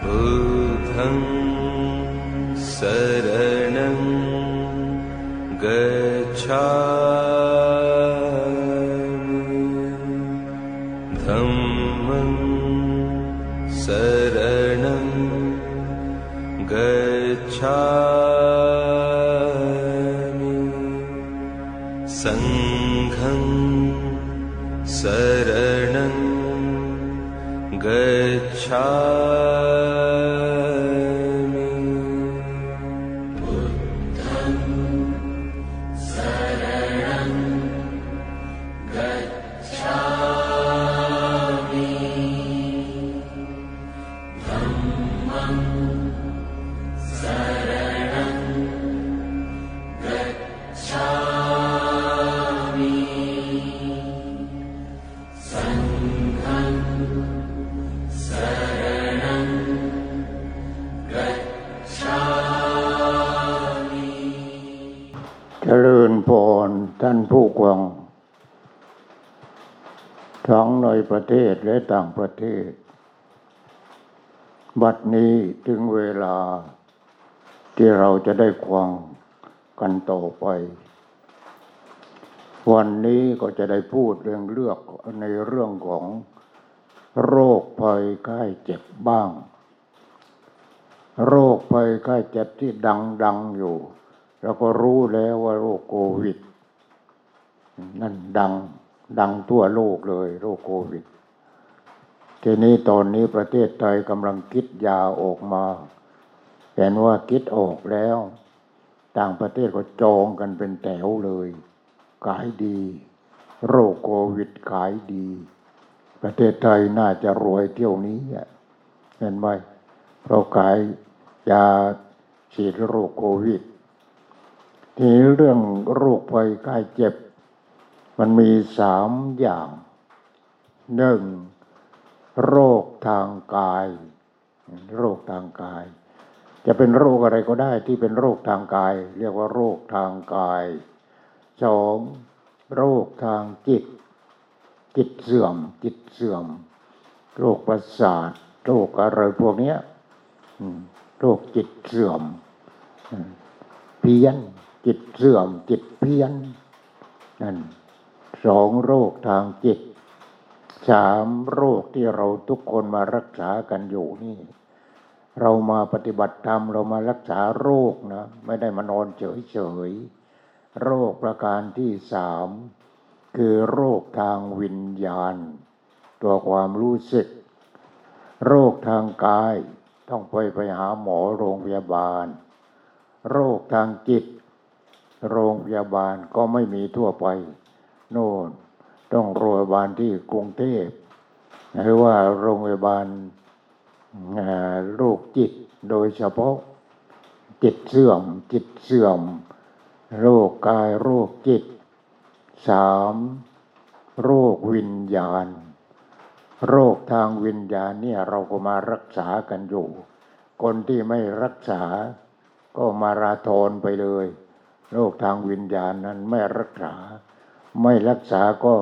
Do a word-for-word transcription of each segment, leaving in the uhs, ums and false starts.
Buddham Saranam Gacchami, Dhammam Saranam Gacchami, Sangham Saranam Gacchami.เจริญพรท่านผู้ฟังทั้งในประเทศและต่างประเทศบัดนี้ถึงเวลาที่เราจะได้ฟังกันต่อไปวันนี้ก็จะได้พูดเรื่องเลือกในเรื่องของโรคภัยไข้เจ็บบ้างโรคภัยไข้เจ็บที่ดังๆอยู่เราก็รู้แล้วว่าโรคโควิดนั่นดังดังทั่วโลกเลยโรคโควิดทีนี้ตอนนี้ประเทศไทยกำลังคิดยาออกมาเห็นว่าคิดออกแล้วต่างประเทศก็จองกันเป็นแถวเลยขายดีโรคโควิดขายดีประเทศไทยน่าจะรวยเที่ยวนี้เห็นไหมเราขายยาฉีดโรคโควิดที่เรื่องโรคภัยไข้เจ็บมันมีสามอย่างหนึ่งโรคทางกายโรคทางกายจะเป็นโรคอะไรก็ได้ที่เป็นโรคทางกายเรียกว่าโรคทางกายสองโรคทางจิตจิตเสื่อมจิตเสื่อมโรคประสาทโรคอะไรพวกนี้โรคจิตเสื่อมเพี้ยนจิตเสื่อมจิตเพี้ยนนั่นสองโรคทางจิตสามโรคที่เราทุกคนมารักษากันอยู่นี่เรามาปฏิบัติธรรมเรามารักษาโรคนะไม่ได้มานอนเฉยๆโรคประการที่สามคือโรคทางวิญญาณตัวความรู้สึกโรคทางกายต้องไปไปหาหมอโรงพยาบาลโรคทางจิตโรงพยาบาลก็ไม่มีทั่วไปโน่นต้องโรงพยาบาลที่กรุงเทพหรือว่าโรงพยาบาลโรคจิตโดยเฉพาะจิตเสื่อมจิตเสื่อมโรคกายโรคจิตสามโรควิญญาณโรคทางวิญญาณเนี่ยเราก็มารักษากันอยู่คนที่ไม่รักษาก็มาราธอนไปเลยโรคทางวิญญาณนั้นไม่รักษาไม่รักษาก็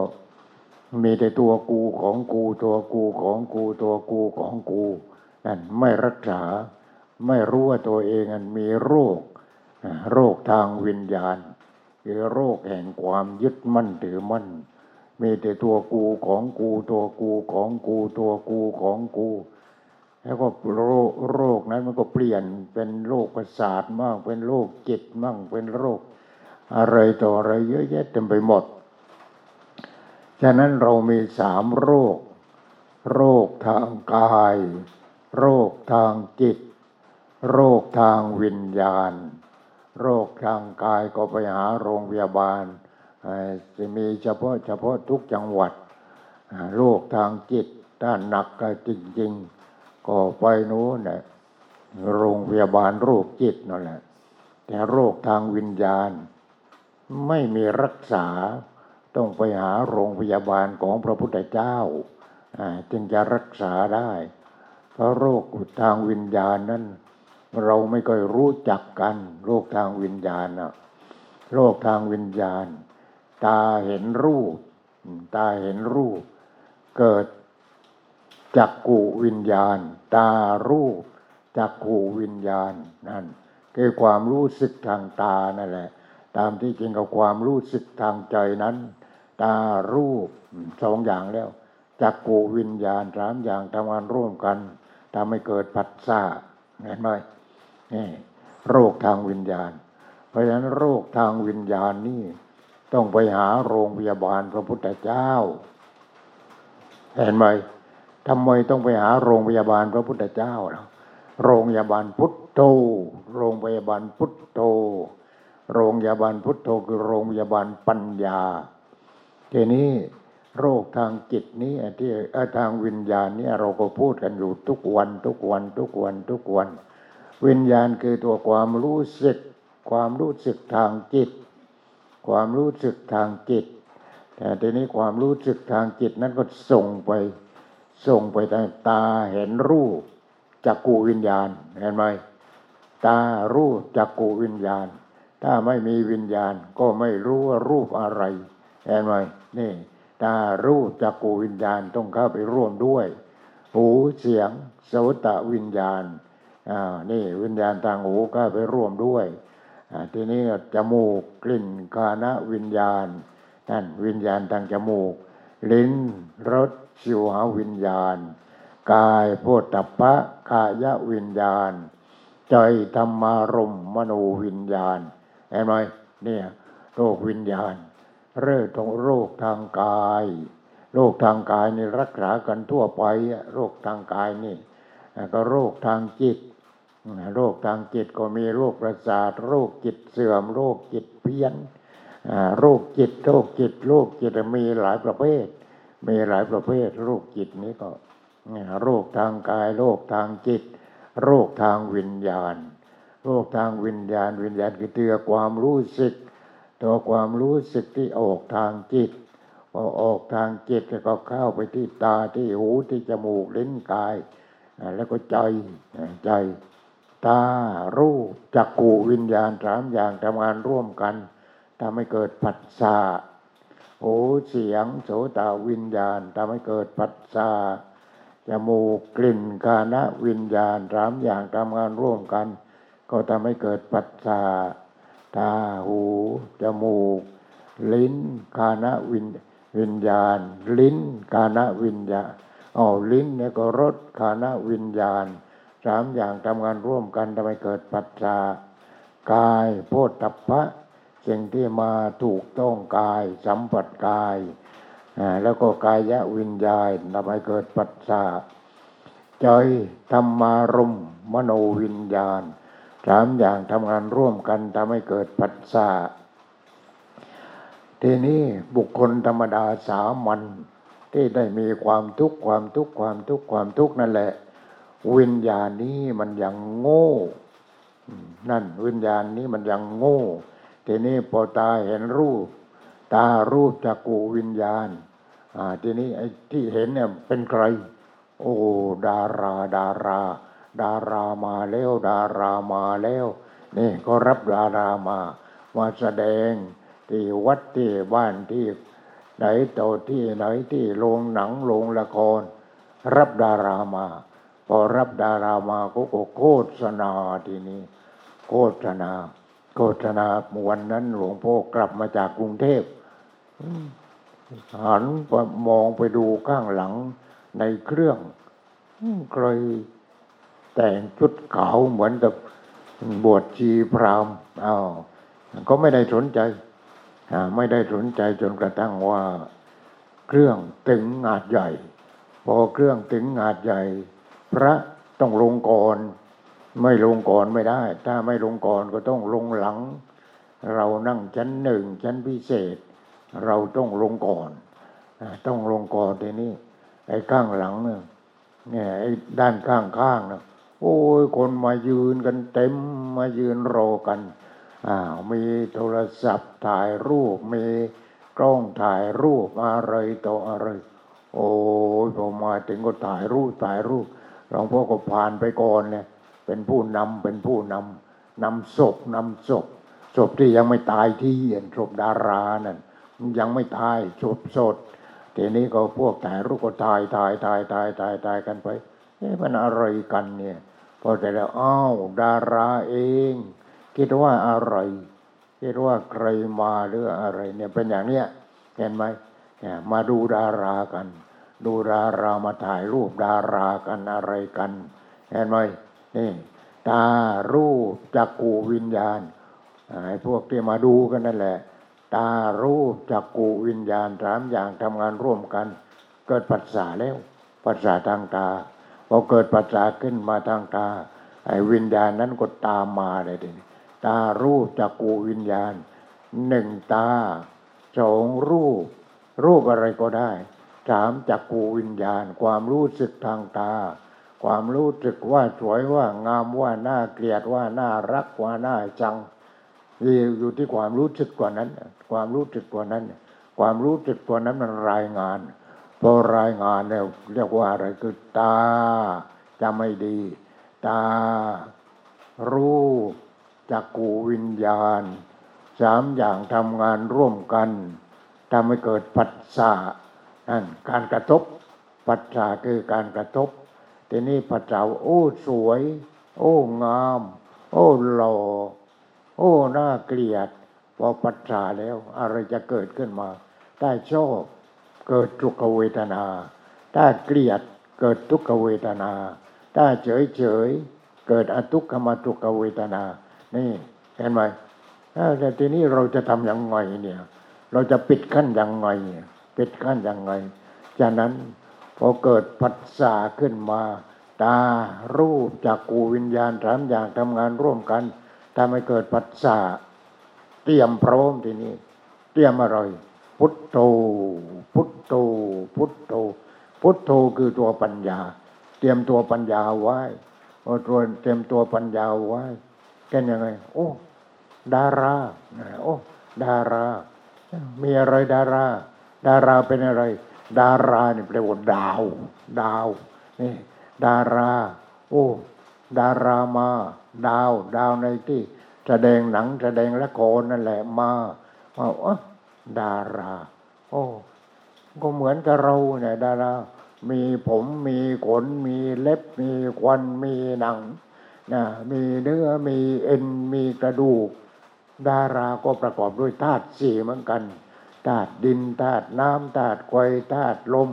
มีแต่ตัวกูของกูตัวกูของกูตัวกูของกูนั่นไม่รักษาไม่รู้ว่าตัวเองนั้นมีโรคโรคทางวิญญาณคือโรคแห่งความยึดมั่นถือมั่นมีแต่ตัวกูของกูตัวกูของกูตัวกูของกูแล้วก็โรคนั้นมันก็เปลี่ยนเป็นโรคประสาทมั่งเป็นโรคจิตมั่งเป็นโรคอะไรต่ออะไรเยอะแยะเต็มไปหมดฉะนั้นเรามีสามโรคโรคทางกายโรคทางจิตโรคทางวิญญาณโรคทางกายก็ไปหาโรงพยาบาลจะมีเฉพาะเฉพาะทุกจังหวัด โรคทางจิตด้านหนักจริงๆก็ไปโน้นเนี่ยโรงพยาบาลโรคจิตนั่นแหละแต่โรคทางวิญญาณไม่มีรักษาต้องไปหาโรงพยาบาลของพระพุทธเจ้าจึงจะรักษาได้เพราะโรคทางวิญญาณนั้นเราไม่ค่อยรู้จักกันโรคทางวิญญาณน่ะโรคทางวิญญาณตาเห็นรูปตาเห็นรูปเกิดจักขุวิญญาณตารูปจักขุวิญญาณนั่นคือความรู้สึกทางตานั่นแหละตามที่จริงกับความรู้สึกทางใจนั้นตารูปสองอย่างแล้วจักขุวิญญาณสามอย่างทำงานร่วมกันทำให้เกิดผัสสะเห็นไหมนี่โรคทางวิญญาณเพราะฉะนั้นโรคทางวิญญาณนี่ต้องไปหาโรงพยาบาลพระพุทธเจ้าเห็นไหมทำไมต้องไปหาโรงพยาบาลพระพุทธเจ้าล่ะโรงพยาบาลพุทโธโรงพยาบาลพุทโธโรงพยาบาลพุทโธคือโรงพยาบาลปัญญาทีนี้โรคทางจิตนี้ที่ทางวิญญาณนี้เราก็พูดกันอยู่ทุกวันทุกวันทุกวันทุกวันวิญญาณคือตัวความรู้สึกความรู้สึกทางจิตความรู้สึกทางจิตแต่ทีนี้ความรู้สึกทางจิตนั้นก็ส่งไปส่งไปทางตาเห็นรูปจักขุวิญญาณเห็นไหมตารูปจักขุวิญญาณถ้าไม่มีวิญญาณก็ไม่รู้ว่ารูปอะไรเห็นไหมนี่ตารูปจักขุวิญญาณต้องเข้าไปร่วมด้วยหูเสียงโสตวิญญาณอ่านี่วิญญาณทางหูก็ไปร่วมด้วยอ่าทีนี้จมูกกลิ่นกานะวิญญาณนั่นวิญญาณทางจมูกลิ้นรสชิวหาวิญญาณกายโผฏฐัพพะกายวิญญาณใจธัมมารมณ์มโนวิญญาณเห็นไหมเนี่ยโรควิญญาณเรื่องของโรคทางกายโรคทางกายนี่รักษากันทั่วไปโรคทางกายนี่ก็โรคทางจิตโรคทางจิตก็มีโรคประสาทโรคจิตเสื่อมโรคจิตเพี้ยนโรคจิตโรคจิตโรคจิตมีหลายประเภทมีหลายประเภทโรคจิตนี้ก็โรคทางกายโรคทางจิตโรคทางวิญญาณโรคทางวิญญาณวิญญาณคือตัวความรู้สึกตัวความรู้สึกที่ออกทางจิตพอออกทางจิตก็เข้าไปที่ตาที่หูที่จมูกลิ้นกายแล้วก็ใจใจตารูปจักขุวิญญาณสามอย่างทำงานร่วมกันทำให้เกิดผัสสะหูเสียงโสตวิญญาณทำให้เกิดผัสสะจมูกกลิ่นกานะวิญญาณสามอย่างทำงานร่วมกันก็ทำให้เกิดผัสสะตาหูจมูกลิ้นกานะวิญวิญญาณลิ้นกานะวิญญาณอ๋อลิ้นเนี่ยก็รสกานะวิญญาณสามอย่างทำงานร่วมกันทำให้เกิดผัสสะกายโผฏฐัพพะสิ่งที่มาถูกต้องกายสัมผัสกายแล้วก็กายวิญญาณทำให้เกิดผัสสะใจธัมมารมณ์มโนวิญญาณสามอย่างทำงานร่วมกันทำให้เกิดผัสสะทีนี้บุคคลธรรมดาสามัญที่ได้มีความทุกข์ความทุกข์ความทุกข์ความทุกข์นั่นแหละวิญญาณนี้มันยังโง่นั่นวิญญาณนี้มันยังโง่ทีนี้พอตาเห็นรูปตารูปจักขุวิญญาณอ่าทีนี้ไอ้ที่เห็นเนี่ยเป็นใครโอ้ดาราดาราดารามาแล้วดารามาแล้วนี่ก็รับดารามามาแสดงที่วัดที่บ้านที่ไหนต่อที่ไหนที่โรงหนังโรงละครรับดารามาพอรับดารามาก็โฆษณาทีนี้โฆษณาโฆษณาวันนั้นหลวงพ่อกลับมาจากกรุงเทพหันมองไปดูข้างหลังในเครื่องใครแต่งชุดขาวเหมือนกับบวชชีพราหมณ์อ้าวก็ไม่ได้สนใจไม่ได้สนใจจนกระทั่งว่าเครื่องถึงหาดใหญ่พอเครื่องถึงหาดใหญ่พระต้องลงก่อนไม่ลงก่อนไม่ได้ถ้าไม่ลงก่อนก็ต้องลงหลังเรานั่งชั้นหนึ่งชั้นพิเศษเราต้องลงก่อน ต้องลงก่อนทีนี้ไอ้ข้างหลังเนี่ยเนี่ยไอ้ด้านข้างข้างเนี่ยโอ้ยคนมายืนกันเต็มมายืนรอกันอ้าวมีโทรศัพท์ถ่ายรูปมีกล้องถ่ายรูปอะไรต่ออะไรโอ้ยพอมาถึงก็ถ่ายรูปถ่ายรูปหลวงพ่อก็ผ่านไปก่อนเนี่ยเป็นผู้นำเป็นผู้นำนำศพนำศพศพที่ยังไม่ตายที่เห็นศพดารานั่นยังไม่ตายศพสดทีนี้ก็พวกถ่ายรูปก็ถ่ายถ่ายถ่ายถ่ายถ่ายถ่ายกันไปเอ๊ะมันอะไรกันเนี่ยพอแต่แล้วอ้าวดาราเองคิดว่าอะไรคิดว่าใครมาหรืออะไรเนี่ยเป็นอย่างเนี้ยเห็นไหมเนี่ยมาดูดารากันดูดารามาถ่ายรูปดารากันอะไรกันเห็นไหมนี่ตารูปจักขุวิญญาณไอ้พวกที่มาดูกันนั่นแหละตารูปจักขุวิญญาณสามอย่างทำงานร่วมกันเกิดปัสสาวะแล้วปัสสาวะทางตาพอเกิดปัสสาวะขึ้นมาทางตาไอ้วิญญาณนั้นก็ตามมาเลยทีนี้ตารูปจักขุวิญญาณหนึ่งตาสองรูปรูปอะไรก็ได้สามจักขุวิญญาณความรู้สึกทางตาความรู้สึกว่าสวยว่างามว่าน่าเกลียดว่าน่ารักว่าน่าชังอยู่ที่ความรู้สึกกว่านั้นความรู้สึกกว่านั้นความรู้สึกกว่านั้นมันรายงานพอรายงานแล้วเรียกว่าอะไรคือตาจำไม่ดีตารูปจักขุวิญญาณสามอย่างทำงานร่วมกันทำให้เกิดผัสสะนั่นการกระทบผัสสะคือการกระทบทีนี้ผัสสะโอ้สวยโอ้งามโอ้หล่อโอ้น่าเกลียดพอผัสสะแล้วอะไรจะเกิดขึ้นมาได้ชอบเกิดทุกขเวทนาได้เกลียดเกิดทุกขเวทนาได้เฉยเฉยเกิดอทุกขมทุกขเวทนานี่เห็นไหมแต่ทีนี้เราจะทำยังไงเนี่ยเราจะปิดขั้นยังไงปิดขั้นยังไงจากนั้นพอเกิดผัสสะขึ้นมาตารูปจักขุวิญญาณสามอย่างทำงานร่วมกันทำให้เกิดผัสสะเตรียมพร้อมทีนี้เตรียมอะไรพุทโธพุทโธพุทโธพุทโธคือตัวปัญญาเตรียมตัวปัญญาไว้เอาตัวเตรียมตัวปัญญาไว้แค่ยังไงโอ้ดาราโอ้ดารามีอะไรดาราดาราเป็นอะไรดาราเนี่ยแปลว่าดาวดาวนี่ดาราโอ้ดารามาดาวดาวในที่แสดงหนังแสดงละครนั่นแหละมามาอ๋อดาราโอ้ก็เหมือนกับเราเนี่ยดารามีผมมีขนมีเล็บมีควันมีหนังนะมีเนื้อมีเอ็นมีกระดูกดาราก็ประกอบด้วยธาตุสี่เหมือนกันธาตุดินธาตุน้ำธาตุไฟธาตุลม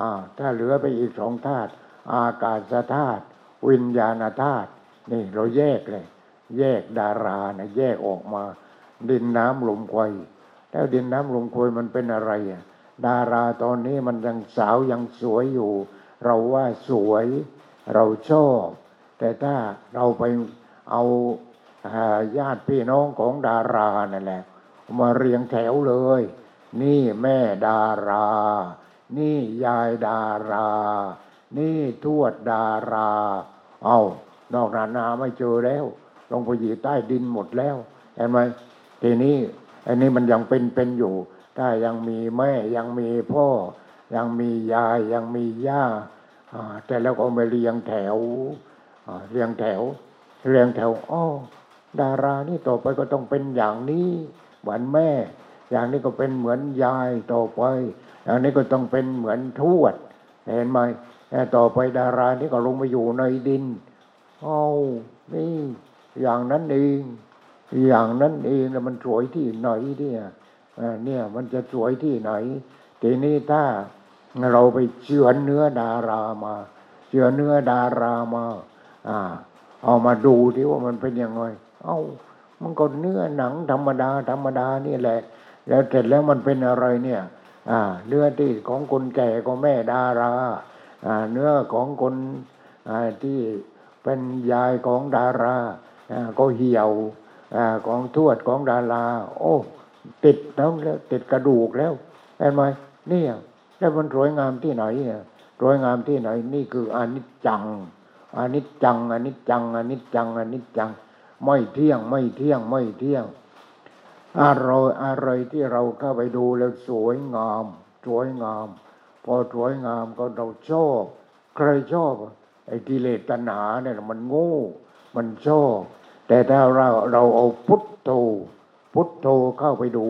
อ่าถ้าเหลือไปอีกสองธาตุอากาศธาตุวิญญาณธาตุนี่เราแยกเลยแยกดารานะแยกออกมาดินน้ำลมไฟแล้วดินน้ำลมไฟมันเป็นอะไรอ่ะดาราตอนนี้มันยังสาวยังสวยอยู่เราว่าสวยเราชอบแต่ถ้าเราไปเอาญาติพี่น้องของดารานั่นแหละมาเรียงแถวเลยนี่แม่ดารานี่ยายดารานี่ทวดดาราเอานอกนั้นนาไม่เจอแล้วลงไปอยู่ใต้ดินหมดแล้วเห็นไหมทีนี้อันนี้มันยังเป็นเป็นอยู่ถ้ายังมีแม่ยังมีพ่อยังมียายยังมีย่าแต่แล้วก็มาเรียงแถวเรียงแถวเรียงแถวอ้อดารานี่ต่อไปก็ต้องเป็นอย่างนี้เหมือนแม่อย่างนี้ก็เป็นเหมือนยายต่อไปอย่างนี้ก็ต้องเป็นเหมือนทวดเห็นไหมต่อไปดารานี่ก็ลงมาอยู่ในดินเอ้านี่อย่างนั้นเองอย่างนั้นเองแล้วมันสวยที่ไหนเนี่ยเนี่ยมันจะสวยที่ไหนทีนี้ถ้าเราไปเชื้อเนื้อดารามาเชื้อเนื้อดารามาอ่าเอามาดูที่ว่ามันเป็นยังไงเอ้ามันก็เนื้อหนังธรรมดาธรรมดานี่แหละแล้วเสร็จแล้วมันเป็นอะไรเนี่ยอ่าเนื้อที่ของคนแก่ก็แม่ดาราอ่าเนื้อของคนอ่าที่เป็นยายของดาราอ่าก็เหี่ยวอ่าของทวดของดาราโอ้ติดแล้วติดกระดูกแล้วเห็นไหมเนี่ย แต่มันสวยงามที่ไหนเนี่ยสวยงามที่ไหนนี่คืออนิจจังอนิจจังอนิจจังอนิจจังอนิจจังไม่เที่ยงไม่เที่ยงไม่เที่ยงอะไรอะไรที่เราเข้าไปดูแล้วสวยงามสวยงามพอสวยงามก็เราชอบใครชอบไอ้กิเลสตัณหาเนี่ยมันโง่มันชอบแต่ถ้าเราเราเอาพุทโธพุทโธเข้าไปดู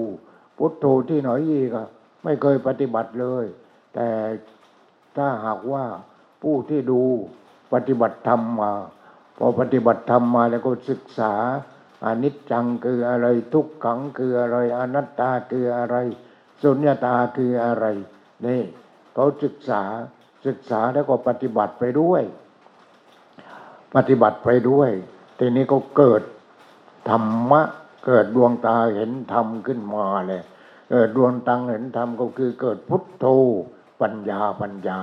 พุทโธที่ไหนอีกอะไม่เคยปฏิบัติเลยแต่ถ้าหากว่าผู้ที่ดูปฏิบัติธรรมมาพอปฏิบัติธรรมมาแล้วก็ศึกษาอนิจจังคืออะไรทุกขังคืออะไรอนัตตาคืออะไรสุญญตาคืออะไรนี่เขาศึกษาศึกษาแล้วก็ปฏิบัติไปด้วยปฏิบัติไปด้วยทีนี้ก็เกิดธรรมะเกิดดวงตาเห็นธรรมขึ้นมาเลยเกิดดวงตาเห็นธรรมก็คือเกิดพุทโธปัญญาปัญญา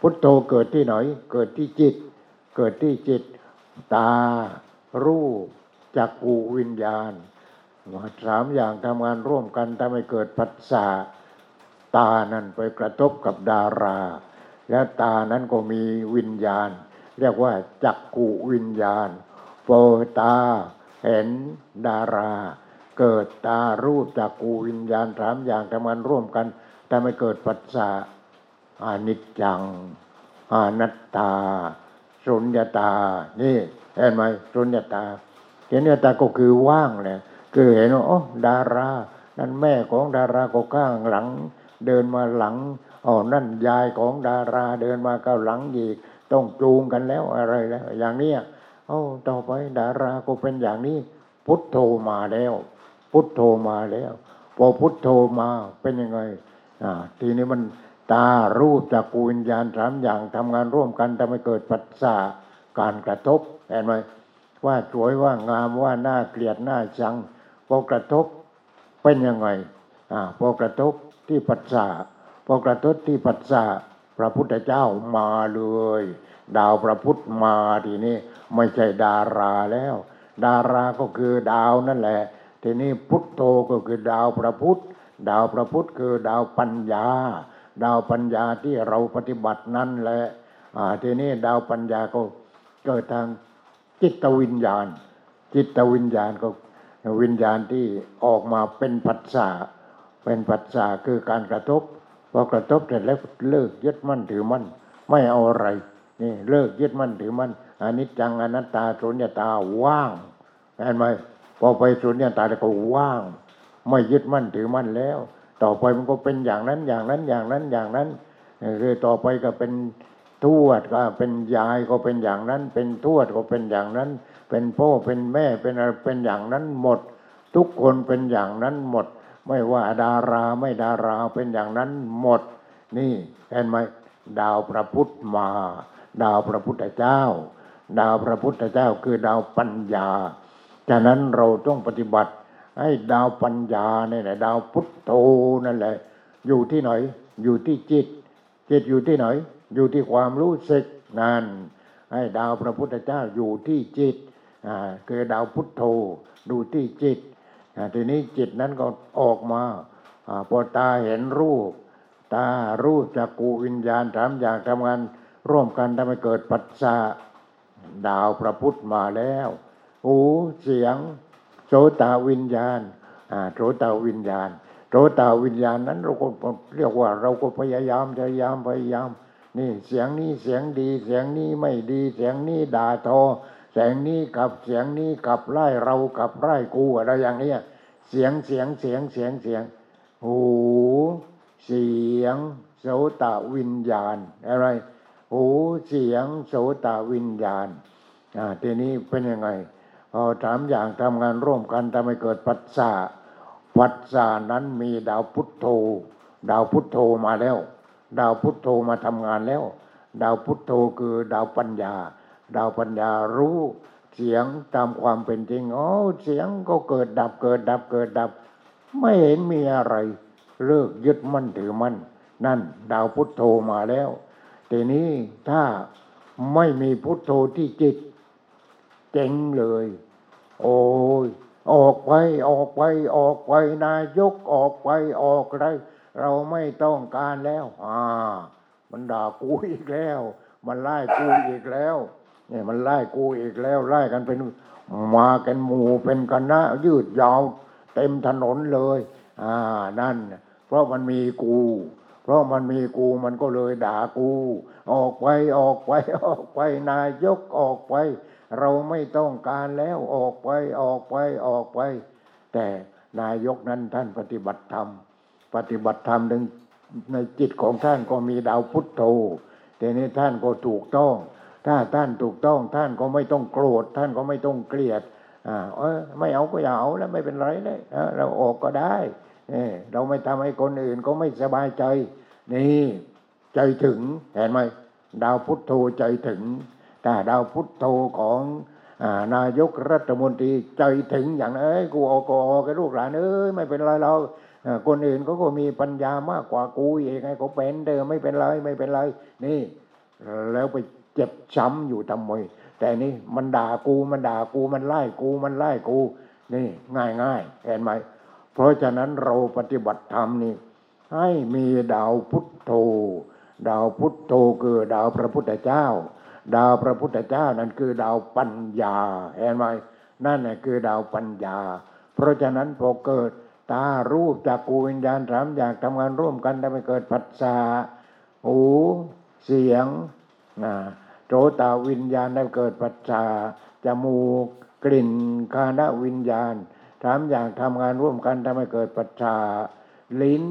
พุทโธเกิดที่ไหนเกิดที่จิตเกิดที่จิตตารูปจักขุวิญญาณสามอย่างทำงานร่วมกันทำให้เกิดผัสสะตานั้นไปกระทบกับดาราและตานั้นก็มีวิญญาณเรียกว่าจักขุวิญญาณพอตาเห็นดาราเกิดตารูปจักขุวิญญาณสามอย่างทำงานร่วมกันทำให้เกิดผัสสะอนิจจังอนัตตาสุญญตานี่เห็นไหมสุญญตาสุญญตาก็คือว่างแหละคือเห็นว่าอ๋อดารานั่นแม่ของดาราก็ข้างหลังเดินมาหลังอ๋อนั่นยายของดาราเดินมาก้าวหลังอีกต้องจูงกันแล้วอะไรแล้วอย่างนี้เอ้าต่อไปดาราก็เป็นอย่างนี้พุทโธมาแล้วพุทโธมาแล้วพอพุทโธมาเป็นยังไงอ่าทีนี้มันตารูปจักขุวิญญาณสามอย่างทำงานร่วมกันทำให้เกิดผัสสะการกระทบเห็นไหมว่าสวยว่างามว่าน่าเกลียดน่าชังพอกระทบเป็นยังไงอ่าพอกระทบที่ผัสสะพอกระทบที่ผัสสะพระพุทธเจ้ามาเลยดาวพระพุทธมาทีนี้ไม่ใช่ดาราแล้วดาราก็คือดาวนั่นแหละทีนี้พุทโธก็คือดาวพระพุทธดาวพระพุทธคือดาวปัญญาดาวปัญญาที่เราปฏิบัตินั่นแหละอ่าทีนี้ดาวปัญญาก็เกิดทางจิตวิญญาณจิตวิญญาณก็วิญญาณที่ออกมาเป็นผัสสะเป็นผัสสะคือการกระทบพอกระทบเสร็จแล้วเลิกยึดมั่นถือมั่นไม่เอาอะไรนี่เลิกยึดมั่นถือมั่นอนิจจังอนัตตาสุญญตาว่างเห็นไหมพอไปสุญญตาแล้วก็ว่างไม่ยึดมั่นถือมั่นแล้วต่อไปมันก็เป็นอย่างนั้นอย่างนั้นอย่างนั้นอย่างนั้นเรื่อยต่อไปก็เป็นทวดก็เป็นยายก็เป็นอย่างนั้นเป็นทวดก็เป็นอย่างนั้นเป็นพ่อเป็นแม่เป็นอะไรเป็นอย่างนั้นหมดทุกคนเป็นอย่างนั้นหมดไม่ว่าดาราไม่ดาราเป็นอย่างนั้นหมดนี่เห็นไหมดาวพระพุทธมาดาวพระพุทธเจ้าดาวพระพุทธเจ้าคือดาวปัญญาฉะนั้นเราต้องปฏิบัติให้ดาวปัญญาเนี่ยแหละดาวพุทโธนั่นแหละอยู่ที่ไหนอยู่ที่จิตจิตอยู่ที่ไหนอยู่ที่ความรู้สึกนั่นให้ดาวพระพุทธเจ้าอยู่ที่จิตอ่าคือดาวพุทโธดูที่จิตอ่าทีนี้จิตนั้นก็ออกมาอ่าพอตาเห็นรูปตารูปจักขุวิญญาณสามอย่างทำงานร่วมกันทำให้เกิดผัสสะดาวพระพุทธมาแล้วหูเสียงโสตวิญญาณอ่าโสตวิญญาณโสตวิญญาณนั้นเราก็เรียกว่าเราก็พยายามพยายามพยายามนี่เสียงนี้เสียงดีเสียงนี้ไม่ดีเสียงนี้ด่าทอเสียงนี้กับเสียงนี้กับไล่เรากับไล่กูอะไรอย่างเงี้ยเสียงเสียงเสียงเสียงเสียงหูเสียงโสตวิญญาณอะไรหูเสียงโสตวิญญาณอ่าทีนี้เป็นยังไงพอสามอย่างทำงานร่วมกันทำให้เกิดผัสสะผัสสะนั้นมีดาวพุทโธดาวพุทโธมาแล้วดาวพุทโธมาทำงานแล้วดาวพุทโธคือดาวปัญญาดาวปัญญารู้เสียงตามความเป็นจริงอ๋อเสียงก็เกิดดับเกิดดับเกิดดับไม่เห็นมีอะไรเลิกยึดมั่นถือมั่นนั่นดาวพุทโธมาแล้วทีนี้ถ้าไม่มีพุทโธที่จิตเจ๋งเลยโอ้ยออกไปออกไปออกไปนายกออกไปออกไร เราไม่ต้องการแล้วอ่ามันด่ากูอีกแล้วมันไล่กูอีกแล้วเนี่ยมันไล่กูอีกแล้วไล่กันเป็นมากันหมู่เป็นคณะยืดยาวเต็มถนนเลยอ่านั่นเพราะมันมีกูเพราะมันมีกูมันก็เลยด่ากูออกไปออกไปออกไปนายกออกไปเราไม่ต้องการแล้วออกไปออกไปออกไปแต่นายกนั้นท่านปฏิบัติธรรมปฏิบัติธรรมในในจิตของท่านก็มีดาวพุทโธแต่นี้ท่านก็ถูกต้องถ้าท่านถูกต้องท่านก็ไม่ต้องโกรธท่านก็ไม่ต้องเกลียดอ่าเออไม่เอาก็อย่าเอาแล้วไม่เป็นไรเลยเราออกก็ได้เราไม่ทำให้คนอื่นก็ไม่สบายใจนี่ใจถึงเห็นไหมดาวพุทโธใจถึงแต่ดาวพุทโธของนายกรัฐมนตรีใจถึงอย่างนั้นกูออกก็ออกกับลูกหลานเอ้ยไม่เป็นไรเราคนอื่นเขาก็มีปัญญามากกว่ากูเองไงเขาเป็นเด้อไม่เป็นไรไม่เป็นไรนี่แล้วไปเจ็บช้ำอยู่ทำไมแต่นี่มันด่ากูมันด่ากูมันไล่กูมันไล่กูนี่ง่ายง่ายเห็นไหมเพราะฉะนั้นเราปฏิบัติธรรมนี่ให้มีดาวพุทโธดาวพุทโธคือดาวพระพุทธเจ้าดาวพระพุทธเจ้านั่นคือดาวปัญญาเห็นไหมนั่นแหละคือดาวปัญญาเพราะฉะนั้นพอเกิดตารูปจักขุวิญญาณสามอย่างทำงานร่วมกันทำให้เกิดผัสสะหูเสียงโสตวิญญาณได้เกิดผัสสะจมูกกลิ่นคานวิญญาณสามอย่างทำงานร่วมกันทำให้เกิดผัสสะลิ้น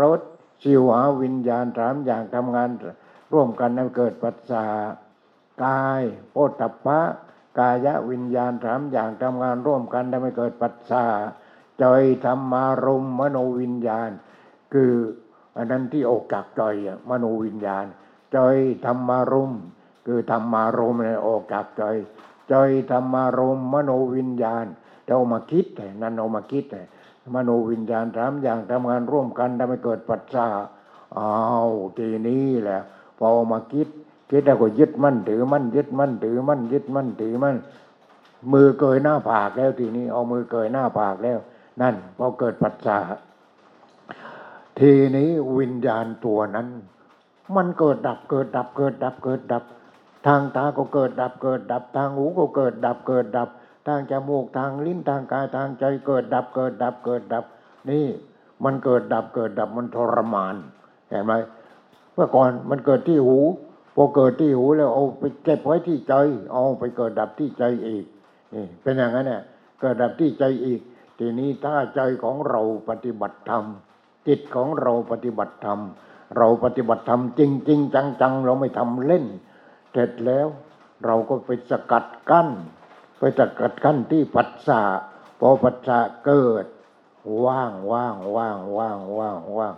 รสชิวหาวิญญาณสามอย่างทำงานร่วมกันทำให้เกิดผัสสะกายโผฏฐัพพะกายวิญญาณสามอย่างทำงานร่วมกันทำให้เกิดผัสสะใจธรรมารมณ์มโนวิญญาณคืออันนั้นที่ออกจากใจมโนวิญญาณใจธรรมารมณ์คือธรรมารมณ์เนี่ยออกจากใจใจธรรมารมณ์มโนวิญญาณเอามาคิดแต่นั่นเอามาคิดแต่มโนวิญญาณสามอย่างทำงานร่วมกันทำให้เกิดปัจจาอ้าวทีนี้แหละพอมาคิดคิดแล้วก็ยึดมั่นถือมั่นยึดมั่นถือมั่นยึดมั่นถือมั่นมือเกยหน้าผากแล้วทีนี้เอามือเกยหน้าผากแล้วนั่นพอเกิดปัจจาทีนี้วิญญาณตัวนั้นมันเกิดดับเกิดดับเกิดดับเกิดดับทางตาก็เกิดดับเกิดดับทางหูก็เกิดดับเกิดดับทางจมูกทางลิ้นทางกายทางใจเกิดดับเกิดดับเกิดดับนี่มันเกิดดับเกิดดับมันทรมานเห็นไหมเมื่อก่อนมันเกิดที่หูพอเกิดที่หูแล้วเอาไปเก็บไว้ที่ใจเอาไปเกิดดับที่ใจอีกนี่เป็นอย่างนั้นเนี่ยเกิดดับที่ใจอีกทีนี้ถ้าใจของเราปฏิบัติธรรมจิตของเราปฏิบัติธรรมเราปฏิบัติธรรมจริงจริงจังๆเราไม่ทำเล่นเสร็จแล้วเราก็ไปสกัดกั้นไปสกัดกั้นที่ผัสสะพอผัสสะเกิดว่างว่างว่างว่างว่างว่าง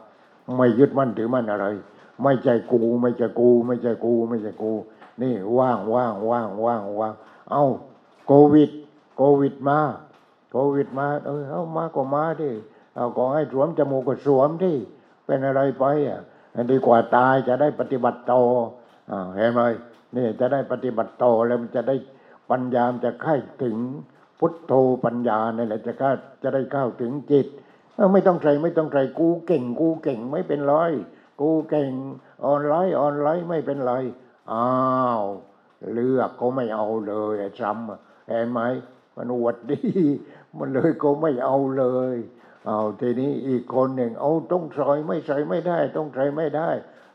ไม่ยึดมั่นถือมั่นอะไรไม่ใจกูไม่ใจกูไม่ใจกูไม่ใจกูนี่ว่างว่างว่างว่างว่างเอ้าโควิดโควิดมาโควิดมาเออเอ้ามาก็มาดิเอาก็ให้สวมจมูกก็สวมดิเป็นอะไรไปอ่ะดีกว่าตายจะได้ปฏิบัติต่ออ่าเห็นไหมนี่จะได้ปฏิบัติต่อแล้วมันจะได้ปัญญาจะเข้าถึงพุทโธปัญญาเนี่ยแหละจะก็จะได้เข้าถึงจิตไม่ต้องใครไม่ต้องใครกูเก่งกูเก่งไม่เป็นไรกูเก่งออนไลน์ออนไลน์ไม่เป็นไรอ้าวเลือกก็ไม่เอาเลยจำเห็นไหมมันอวดดีมันเลยก็ไม่เอาเลยเอาทีนี้อีกคนหนึ่งเอาต้องใส่ไม่ใส่ไม่ได้ต้องใส่ไม่ได้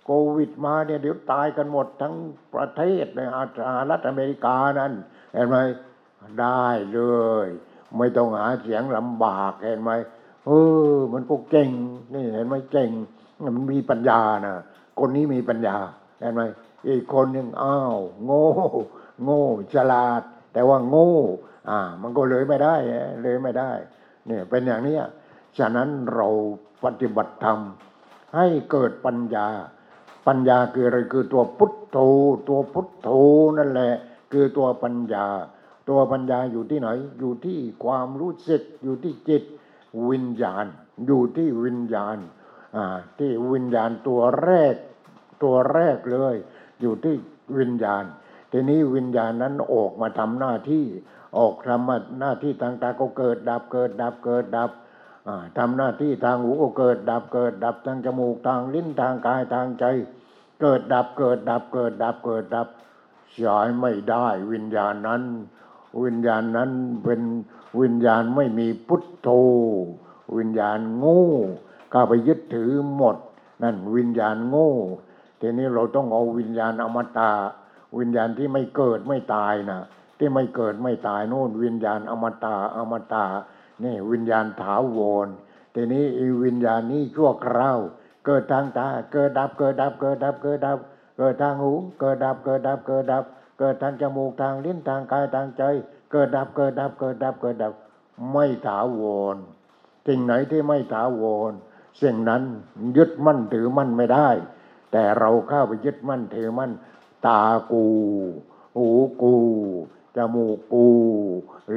โควิดมาเนี่ยเดี๋ยวตายกันหมดทั้งประเทศในอาสหรัฐอเมริกานั่นเห็นไหมได้เลยไม่ต้องหาเสียงลำบากเห็นไหมเออมันก็เก่งนี่เห็นไหมเก่งมันมีปัญญานะคนนี้มีปัญญาเห็นไหมอีกคนหนึ่งอ้าวโง่โง่ฉลาดแต่ว่าโง่อ่ามันก็เลยไม่ได้เลยไม่ได้เนี่ยเป็นอย่างนี้ฉะนั้นเราปฏิบัติธรรมให้เกิดปัญญาปัญญาคืออะไรคือตัวพุทโธตัวพุทโธนั่นแหละคือตัวปัญญาตัวปัญญาอยู่ที่ไหนอยู่ที่ความรู้สึกอยู่ที่จิตวิญญาณอยู่ที่วิญญาณอ่าที่วิญญาณตัวแรกตัวแรกเลยอยู่ที่วิญญาณทีนี้วิญญาณนั้นออกมาทำหน้าที่ออกทำหน้าที่ต่างๆก็เกิดดับเกิดดับเกิดดับ ทำหน้าที่ทางหูก็เกิดดับเกิดดับทางจมูกทางลิ้นทางกายทางใจเกิดดับเกิดดับเกิดดับเกิดดับใช้ไม่ได้วิญญาณนั้นวิญญาณนั้นเป็นวิญญาณไม่มีพุทโธวิญญาณโง่ก็ไปยึดถือหมดนั่นวิญญาณโง่ทีนี้เราต้องเอาวิญญาณอมตะวิญญาณที่ไม่เกิดไม่ตายนะที่ไม่เกิดไม่ตายโน่นวิญญาณอมตะอมตะนี่วิญญาณถาวรทีนี้วิญญาณนี้ชั่วคราวเกิดทางตาเกิดดับเกิดดับเกิดดับเกิดดับเกิดทางหูเกิดดับเกิดดับเกิดดับเกิดทางจมูกทางลิ้นทางกายทางใจเกิดดับเกิดดับเกิดดับเกิดดับไม่ถาวรสิ่งไหนที่ไม่ถาวรสิ่งนั้นยึดมั่นถือมั่นไม่ได้แต่เราเข้าไปยึดมั่นถือมั่นตากูหูกูจมูกกู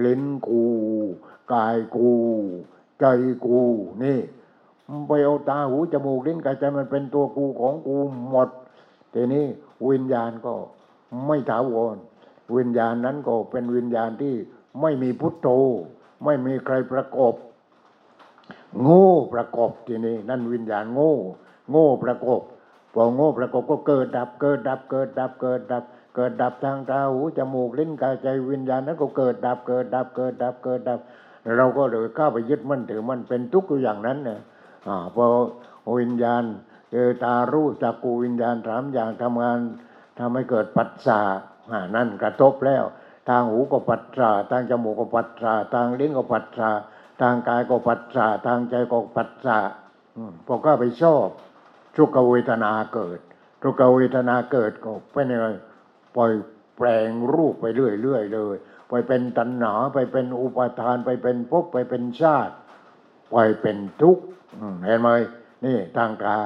ลิ้นกูกายกูใจกูนี่ไปเอาตาหูจมูกลิ้นกายใจมันเป็นตัวกูของกูหมดทีนี้วิญญาณก็ไม่ถาวรวิญญาณนั้นก็เป็นวิญญาณที่ไม่มีพุทโธไม่มีใครประกอบโง่ประกอบทีนี้นั่นวิญญาณโง่โง่ประกอบพอโง่ประกอบก็เกิดดับเกิดดับเกิดดับเกิดดับเกิดดับทางตาหูจมูกลิ้นกายใจวิญญาณนั้นก็เกิดดับเกิดดับเกิดดับเกิดดับเราก็เลยเข้าไปยึดมั่นถือมันเป็นทุกข์อยู่อย่างนั้นน่ะอ่าพอวิญญาณเอตารู้จักกูวิญญาณสามอย่างทำงานทำให้เกิดปัสสาวะอ่านั่นกระทบแล้วทางหูก็ปัสสาวะทางจมูกก็ปัสสาวะทางลิ้นก็ปัสสาวะทางกายก็ปัสสาวะทางใจก็ปัสสาวะอืมพอก็ไปชอบทุกขเวทนาเกิดทุกขเวทนาเกิดก็เป็นยังไงปล่อยแปลงรูปไปเรื่อยๆเลยไปเป็นตัณหาไปเป็นอุปาทานไปเป็นภพไปเป็นชาติไปเป็นทุกข์เห็นไหมนี่ทางตา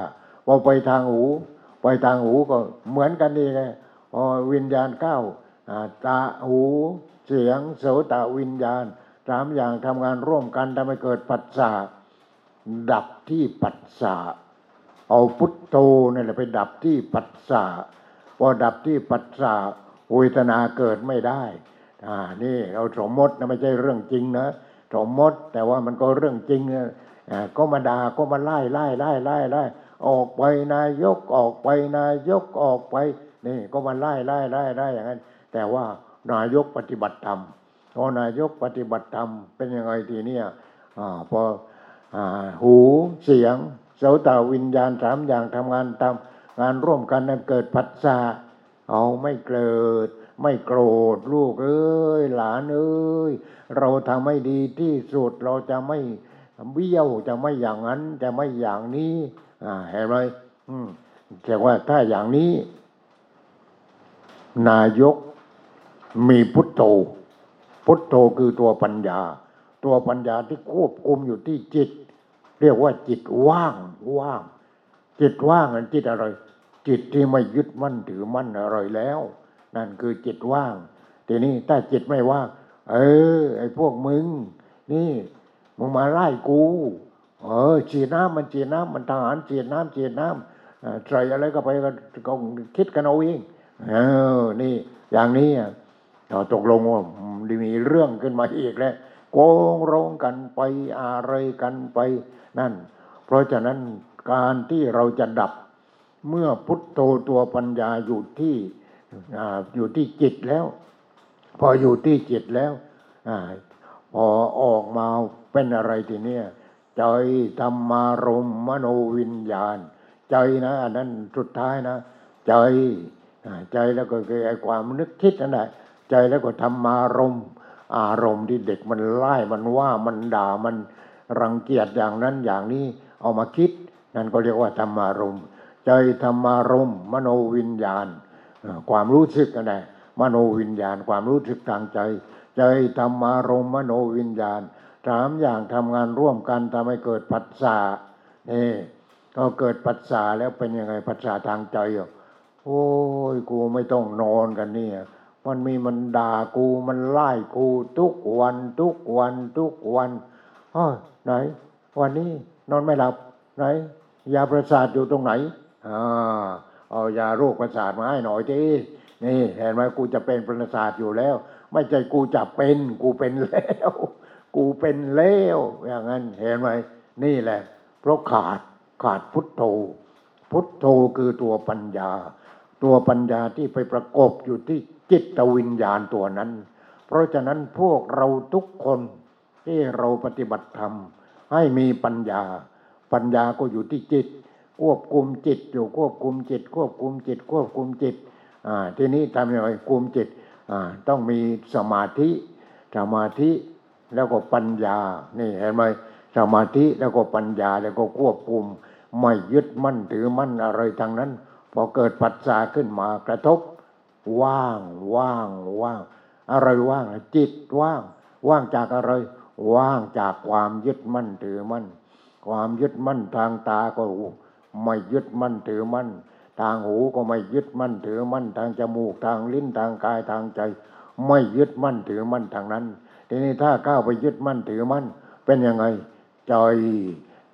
พอไปทางหูไปทางหูก็เหมือนกันนี่ไงพอวิญญาณเข้าตาหูเสียงโสตวิญญาณสามอย่างทำงานร่วมกันทำให้เกิดปัสสาวะดับที่ปัสสาวะเอาพุทโธนี่แหละไปดับที่ปัสสาวะพอดับที่ปัสสาวะเวทนาเกิดไม่ได้อ่านี่เราสมมตินะไม่ใช่เรื่องจริงนะสมมติแต่ว่ามันก็เรื่องจริงนะอ่าก็มาด่าก็มาไล่ไล่ไล่ไล่ไล่ออกไปนายกออกไปนายกออกไปนี่ก็มาไล่ไล่ไล่ไล่อย่างนั้นแต่ว่านายกปฏิบัติธรรมพอนายกปฏิบัติธรรมเป็นยังไงทีเนี้ยอ่าพออ่าหูเสียงโสตวิญญาณสามอย่างทำงานตามงานร่วมกันนั้นเกิดปัสสาวะเอาไม่เกิดไม่โกรธลูกเอ้ยหลานเอ้ยเราทำให้ดีที่สุดเราจะไม่เบี้ยวจะไม่อย่างนั้นจะไม่อย่างนี้อ่าเห็นไหมอืมแต่ว่าถ้าอย่างนี้นายกมีพุทโธพุทโธคือตัวปัญญาตัวปัญญาที่ควบคุมอยู่ที่จิตเรียกว่าจิตว่างว่างจิตว่างนั้นจิตอะไรจิตที่ไม่ยึดมั่นถือมั่นอะไรแล้วนั่นคือจิตว่างทีนี้ถ้าจิตไม่ว่างเออไอ้พวกมึงนี่มึงมาไล่กูเออฉีดน้ำมันฉีดน้ำมันทหารฉีดน้ำฉีดน้ำใส่อะไรก็ไปก็คิดกันเอาเองเออนี่อย่างนี้เราตกลงว่ามีเรื่องขึ้นมาอีกแล้วโกงร้องกันไปอะไรกันไปนั่นเพราะฉะนั้นการที่เราจะดับเมื่อพุทโธตัวปัญญาอยู่ที่อยู่ที่จิตแล้วพออยู่ที่จิตแล้วพอออกมาเป็นอะไรทีเนี้ยใจธรรมารมมโนวิญญาณใจนะอันนั้นสุดท้ายนะใจใจแล้วก็คือไอ้ความนึกคิดนั่นแหละใจแล้วก็ธรรมารมอารมณ์ที่เด็กมันไล่มันว่ามันด่ามันรังเกียจอย่างนั้นอย่างนี้เอามาคิดนั่นก็เรียกว่าธรรมารมใจธรรมารมมโนวิญญาณความรู้สึกนั่นแหละมโนวิญญาณความรู้สึกทางใจใจธรรมารมณ์มโนวิญญาณสามอย่างทำงานร่วมกันทำให้เกิดปัสสาวะนี่ก็เกิดปัสสาวะแล้วเป็นยังไงปัสสาวะทางใจโอ้ยกูไม่ต้องนอนกันนี่มันมีมันด่ากูมันไล่กูทุกวันทุกวันทุกวันอ้อไหนวันนี้นอนไม่หลับไหนยาประสาทอยู่ตรงไหนอ่าเอายาโรคประสาทมาให้หน่อยดินี่เห็นไหมกูจะเป็นประสาทอยู่แล้วไม่ใช่กูจะเป็นกูเป็นแล้ว กูเป็นเลวอย่างนั้นเห็นไหมนี่แหละเพราะขาดขาดพุทโธพุทโธคือตัวปัญญาตัวปัญญาที่ไปประกบอยู่ที่จิตวิญญาณตัวนั้นเพราะฉะนั้นพวกเราทุกคนที่เราปฏิบัติธรรมให้มีปัญญาปัญญาก็อยู่ที่จิตควบคุมจิตอยู่ควบคุมจิตควบคุมจิตควบคุมจิตอ่าทีนี้ทำยังไงคุมจิตอ่าต้องมีสมาธิสมาธิแล้วก็ปัญญานี่เห็นไหมสมาธิแล้วก็ปัญญาแล้วก็ควบคุมไม่ยึดมั่นถือมั่นอะไรทางนั้นพอเกิดปัจจาขึ้นมากระทบว่างว่างว่างอะไรว่างจิตว่างว่างจากอะไรว่างจากความยึดมั่นถือมั่นความยึดมั่นทางตาก็ไม่ยึดมั่นถือมั่นทางหูก็ไม่ยึดมั่นถือมั่นทางจมูกทางลิ้นทางกายทางใจไม่ยึดมั่นถือมั่นทางนั้นทีนี้ถ้าก้าวไปยึดมั่นถือมั่นเป็นยังไงใจ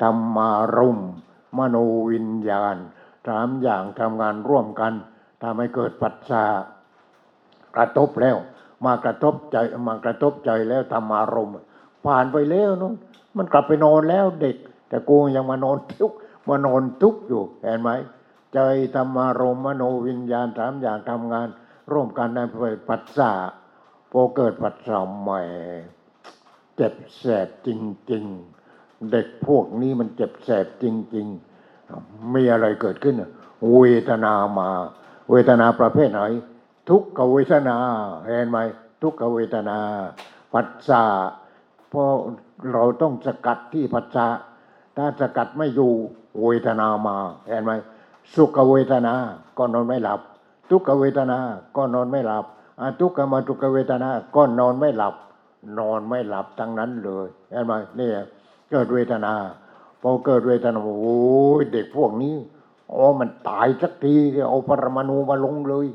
ธรรมารมณ์มโนวิญญาณสามอย่างทำงานร่วมกันทำให้เกิดปัจจากระทบแล้วมากระทบใจมากระทบใจแล้วธรรมารมณ์ผ่านไปแล้วนู้นมันกลับไปนอนแล้วเด็กแต่กูยังมานอนทุกมานอนทุกอยู่เห็นไหมใจธรรมารมณ์มโนวิญญาณสามอย่างทำงานร่วมกันในปัจจาพอเกิดปัจจาใหม่เจ็บแสบจริงๆเด็กพวกนี้มันเจ็บแสบจริงๆมีอะไรเกิดขึ้นเวทนามาเวทนาประเภทไหนทุกขเวทนาเห็นไหมทุกขเวทนาปัจจาเพราะเราต้องสกัดที่ปัจจาถ้าสกัดไม่อยู่เวทนามาเห็นไหมสุขเวทนาก็นอนไม่หลับทุกขเวทนาก็นอนไม่หลับอทุกขมทุกขเวทนาก็นอนไม่หลับนอนไม่หลับทั้งนั้นเลยเห็นไหมนี่เกิดเวทนาพอเกิดเวทนาโอ้ยเด็กพวกนี้อ๋อมันตายสักทีเอาปรมาณูมาลงเลย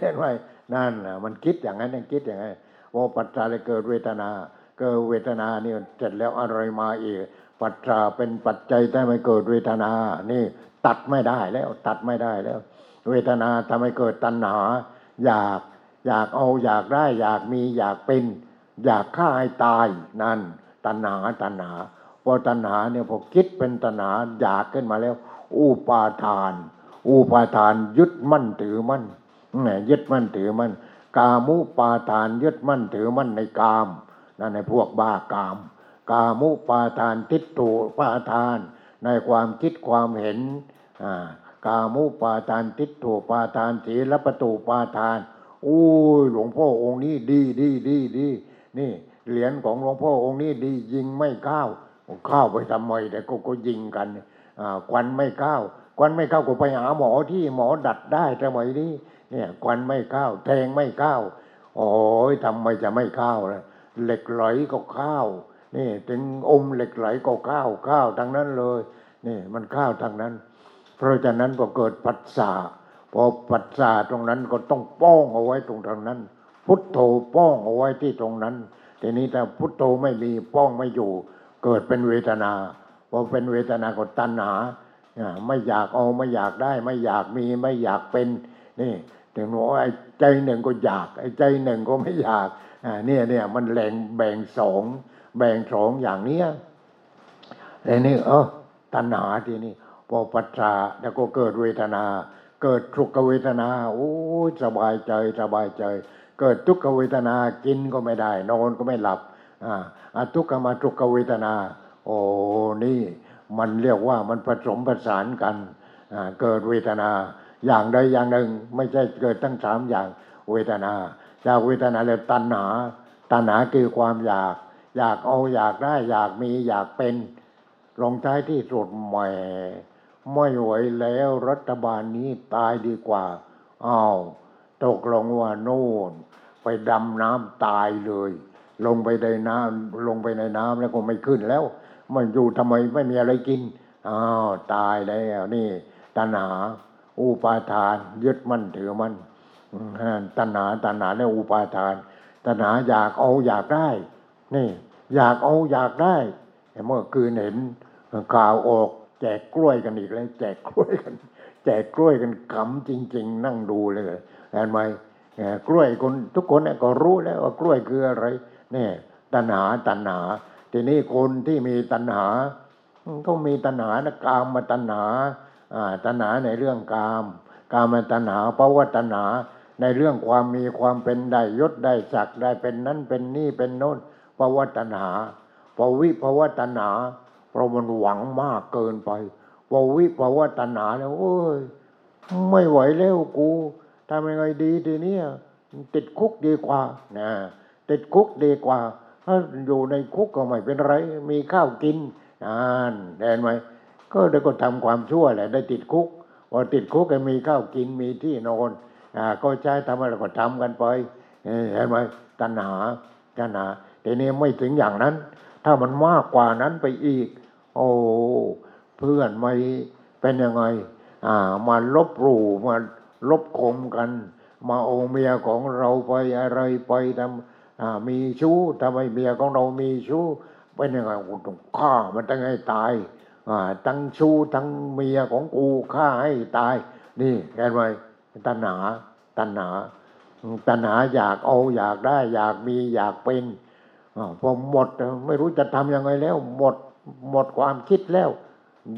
เห็นไหมนั่นน่ะมันคิดอย่างนั้นคิดอย่างนั้นพอปัจจัยเกิดเวทนาเกิดเวทนานี่เสร็จแล้วอะไรมาอีกปัจจัยเป็นปัจจัยได้ไม่เกิดเวทนานี่ตัดไม่ได้แล้วตัดไม่ได้แล้วเวทนาทำให้เกิดตัณหาอยากอยากเอาอยากได้อยากมีอยากเป็นอยากฆ่าให้ตายนั่นตัณหาตัณหาพอตัณหาเนี่ยพอคิดเป็นตัณหาอยากขึ้นมาแล้วอุปาทานอุปาทานยึดมั่นถือมั่นยึดมั่นถือมั่นกามุปาทานยึดมั่นถือมั่นในกามนั่นในพวกบ้ากามกามุปาทานทิฏฐุปาทานในความคิดความเห็นกามุปาทานทิฏฐุปาทานศีลปตุปาทานโอ้ยหลวงพ่อองค์นี้ดีดีดีดีนี่เหรียญของหลวงพ่อองค์นี้ดียิงไม่เข้าเข้าไปทำไมแต่ก็ก็ยิงกันควันไม่เข้าควันไม่เข้าก็ไปหาหมอที่หมอดัดได้ทำไมนี่เนี่ยควันไม่เข้าแทงไม่เข้าโอ้ยทำไมจะไม่เข้าล่ะเหล็กไหลก็เข้านี่ถึงอมเหล็กไหลก็เข้าเข้าทั้งนั้นเลยนี่มันเข้าทั้งนั้นเพราะฉะนั้นพอเกิดปัจจาพอปัจจาตรงนั้นก็ต้องป้องเอาไว้ตรงทางนั้นพุทโธป้องเอาไว้ที่ตรงนั้นทีนี้ถ้าพุทโธไม่มีป้องไม่อยู่เกิดเป็นเวทนาพอเป็นเวทนาก็ตัณหาไม่อยากเอาไม่อยากได้ไม่อยากมีไม่อยากเป็นนี่ถึงว่าไอ้ใจหนึ่งก็อยากไอ้ใจหนึ่งก็ไม่อยากอ่าเนี่ยเนี่ยมันแรงแบ่งสองแบ่งสองอย่างเนี้ยไอ้นี่เออตัณหาทีนี้พอปัจจาแล้วก็เกิดเวทนาเกิดทุกขเวทนาโอ้ยสบายใจสบายใจเกิดทุกขเวทนากินก็ไม่ได้นอนก็ไม่หลับอ่าอทุกขมาทุกขเวทนาโอ้นี่มันเรียกว่ามันผสมผสานกันอ่าเกิดเวทนาอย่างใดอย่างหนึ่งไม่ใช่เกิดทั้งสามอย่างเวทนาจากเวทนาแล้วตัณหาตัณหาคือความอยากอยากเอาอยากได้อยากมีอยากเป็นลงท้ายที่สุดใหม่ไม่ไหวแล้วรัฐบาลนี้ตายดีกว่าอ้าวตกลงว่าโน่นไปดำน้ำตายเลยลงไปในน้ำลงไปในน้ำแล้วก็ไม่ขึ้นแล้วมันอยู่ทำไมไม่มีอะไรกินอ้าวตายแล้วนี่ตัณหาอุปาทานยึดมั่นถือมั่นตัณหาตัณหาและอุปาทานตัณหาอยากเอาอยากได้นี่อยากเอาอยากได้เมื่อคืนเห็นข่าวออกแจกกล้วยกันอีกแล้วแจกกล้วยกันแจกกล้วยกันขำจริงๆนั่งดูเลยเห็นไหมกล้วยคนทุกคนก็รู้แล้วว่ากล้วยคืออะไรนี่ ตัณหาตัณหาทีนี้คนที่มีตัณหาก็มีตัณหานะกามตัณหาอ่าตัณหาในเรื่องกามกามตัณหาภวตัณหาในเรื่องความมีความเป็นได้ยศได้ศักดิ์ได้เป็นนั้นเป็นนี่เป็นโน้นภวตัณหาภวิภวตัณหาเพราะมันหวังมากเกินไปภวิภวตัณหาแล้วโอ้ยไม่ไหวแล้วกูทำยังไงดีทีนี้ติดคุกดีกว่านะติดคุกดีกว่าถ้าอยู่ในคุกก็ไม่เป็นไรมีข้าวกินอ่านเห็นไหมก็ได้ก็ทำความชั่วแหละได้ติดคุกพอติดคุกก็มีข้าวกินมีที่นอนอ่าก็ใช้ทำอะไรก็ทำกันไปเห็นไหมตัณหาตัณหาแต่นี่ไม่ถึงอย่างนั้นถ้ามันมากกว่านั้นไปอีกโอ้เพื่อนไม่เป็นยังไงอ่ามาลบหลู่มาลบข่มกันมาเอาเมียของเราไปอะไรไปทำอ่ามีชู้ทำไมเมียของเรามีชู้เป็นยังไงกูต้องฆ่ามันตั้งให้ตายอ่าตั้งชู้ทั้งเมียของกูฆ่าให้ตายนี่เห็นไหมตัณหาตัณหาตัณหาอยากเอาอยากได้อยากมีอยากเป็นอ่าพอหมดไม่รู้จะทำยังไงแล้วหมดหมดความคิดแล้ว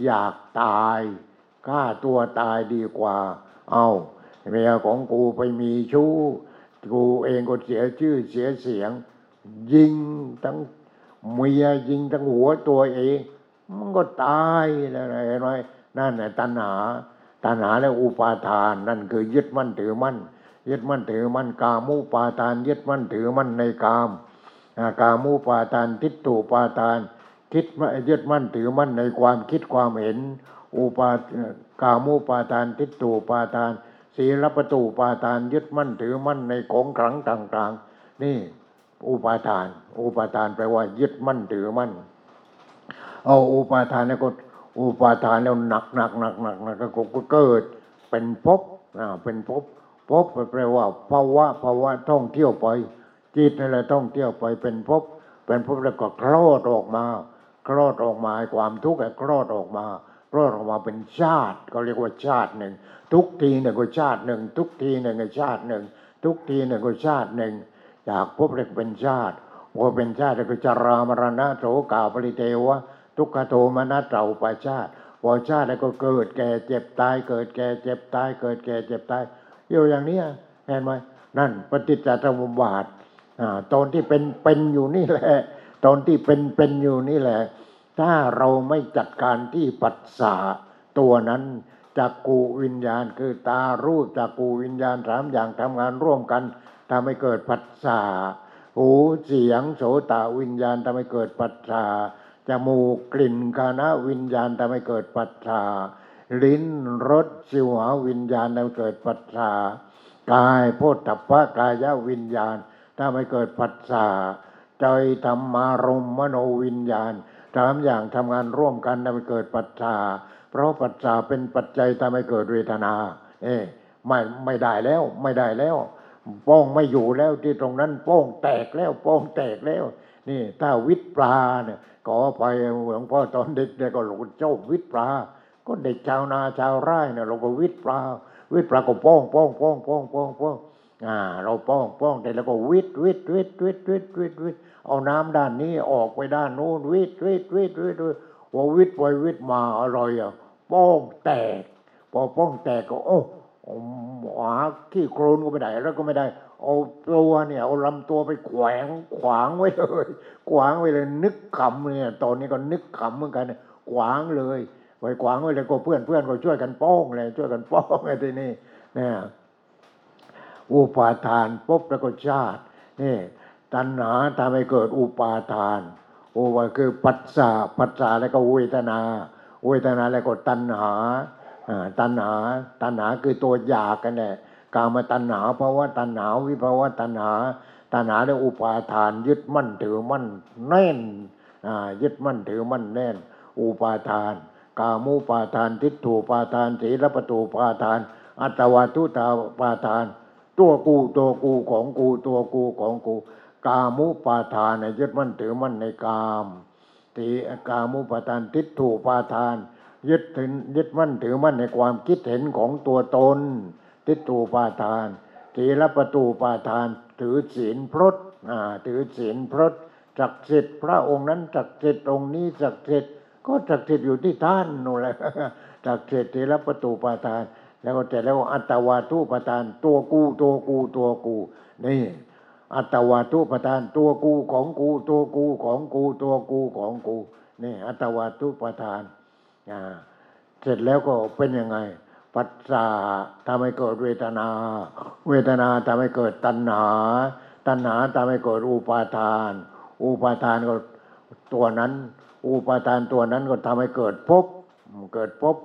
อยากตายฆ่าตัวตายดีกว่าเอาเมียของกูไปมีชู้กูเองก็เสียชื่อเสียเสียงยิงทั้งเมียยิงทั้งหัวตัวเองมันก็ตายแล้วเห็นไหมนั่นแหละตัณหาตัณหาและอุปาทานนั่นคือยึดมั่นถือมั่นยึดมั่นถือมั่นกามุปาทานยึดมั่นถือมั่นในกามกามุปาทานทิฏฐุปาทานคิดยึดมั่นถือมั่นในความคิดความเห็นอุปากามุปาทานทิฏฐุปาทานศีลปตุปาทานยึดมั่นถือมั่นในของขลังต่างๆนี่อุปาทานอุปาทานแปลว่ายึดมั่นถือมั่นเอาอุปาทานแล้วก็อุปาทานแล้วหนักหนักหนักหนักแล้วก็เกิดเป็นภพอ่าเป็นภพภพแปลว่าภาวะภาวะท่องเที่ยวไปจิตนั่นแหละท่องเที่ยวไปเป็นภพเป็นภพแล้วก็คลอดออกมาคลอดออกมาความทุกข์คลอดออกมาคลอดออกมาเป็นชาติเขาเรียกว่าชาติหนึ่งทุกทีหนึ่งก็ชาติหนึ่งทุกทีหนึ่งก็ชาติหนึ่งทุกทีหนึ่งก็ชาติหนึ่งอยากพบเรียกเป็นชาติพอเป็นชาติก็จารามรณะโสกาปริเทวะทุกขโทมนัสเต่าปาชาติพอชาติก็เกิดแก่เจ็บตายเกิดแก่เจ็บตายเกิดแก่เจ็บตายอยู่อย่างนี้เห็นไหมนั่นปฏิจจสมุปบาทตอนที่เป็นเป็นอยู่นี่แหละตอนที่เป็นเป็นอยู่นี่แหละถ้าเราไม่จัดการที่ปัสสะตัวนั้นจักขุวิญญาณคือตารูปจักขุวิญญาณสามอย่างทำงานร่วมกันทำให้เกิดปัสสะหูเสียงโสตวิญญาณทำให้เกิดปัสสะจมูกกลิ่นคานะวิญญาณทำให้เกิดปัสสะลิ้นรสชิวหาวิญญาณทำให้เกิดปัสสะกายโพธัพพกายวิญญาณทำให้เกิดปัสสะใจธรรมารมณ์มโนวิญญาณสามอย่างทำงานร่วมกันทำให้เกิดปัสสะเพราะปัสสะเป็นปัจจัยทำให้เกิดเวทนาเอ๊ะไม่ไม่ได้แล้วไม่ได้แล้วโป้งไม่อยู่แล้วที่ตรงนั้นโป้งแตกแล้วโป้งแตกแล้วนี่ถ้าวิทย์ปลาเนี่ยก็ไปหลวงพ่อตอนเด็กเนี่ยก็หลวงเจ้าวิทย์ปลาก็เด็กชาวนาชาวไร่เนี่ยเราก็วิทย์ปลาวิทย์ปลาก็โป้งโป้งโป้งโป้งโป้งโป้งอ่าเราโป้งโป้งแต่เราก็วิทย์วิทย์วิทย์วิทย์วิทย์วิทย์วิทย์เอาน้ำด้านนี้ออกไปด้านโน้นวิทย์วิทย์วิทย์วิทย์ว่าวิทย์ไปวิทย์มาอร่อยอ่ะโป้งแตกพอโป้งแตกก็โอ้หาที่โคลนก็ไม่ได้แล้วก็ไม่ได้เอาตัวเนี่ยเอาลำตัวไปแขวงขวางไว้เลยขวางไว้เลยนึกขำเนี่ยตอนนี้ก็นึกขำเหมือนกันขวางเลยไปขวางไว้เลยก็เพื่อนเพื่อนก็ช่วยกันป้องเลยช่วยกันป้องไอ้ที่นี่เนี่ยอุปาทานปุ๊บแล้วก็ชาตินี่ตัณหาทำให้เกิดอุปาทานโอวาคือปัสสะปัสสะแล้วก็เวทนาเวทนาแล้วก็ตัณหาตัณหาตัณหาคือตัวอยากกันแหละกามตัณหาภวตัณหาวิภวตัณหาตัณหาและอุปาทานยึดมั่นถือมั่นแน่นยึดมั่นถือมั่นแน่นอุปาทานกามุปาทานทิฏฐุปาทานสีลปตุปาทานอัตวาทุตาปาทานตัวกูตัวกูของกูตัวกูของกูกามุปาทานยึดมั่นถือมั่นในกามติกามุปาทานทิฏฐุปาทานยึดถึงยึดมั่นถือมั่นในความคิดเห็นของตัวตนทิฏฐุปาทานศีลปตุปาทานถือศีลพรตอ่าถือศีลพรต ศักดิ์สิทธิ์พระองค์นั้นศักดิ์สิทธิ์องค์นี้ศักดิ์สิทธิ์ก็ศักดิ์สิทธิ์อยู่ที่ท่านนู่นแหละศักดิ์สิทธิ์ที่ละประตูปาทานแล้วก็แต่แล้วอัตวาทุปาทานตัวกูตัวกูตัวกูนี่อัตวาทุปาทานตัวกูของกูตัวกูของกูตัวกูของกูนี่อัตวาทุปาทานอ่าเสร็จแล้วก็เป็นยังไงปัจจาทำให้เกิดเวทนาเวทนาทำให้เกิดตัณหาตัณหาทำให้เกิดอุปาทานอุปาทานก็ตัวนั้นอุปาทานตัวนั้นก็ทำให้เกิดภพเกิดภพ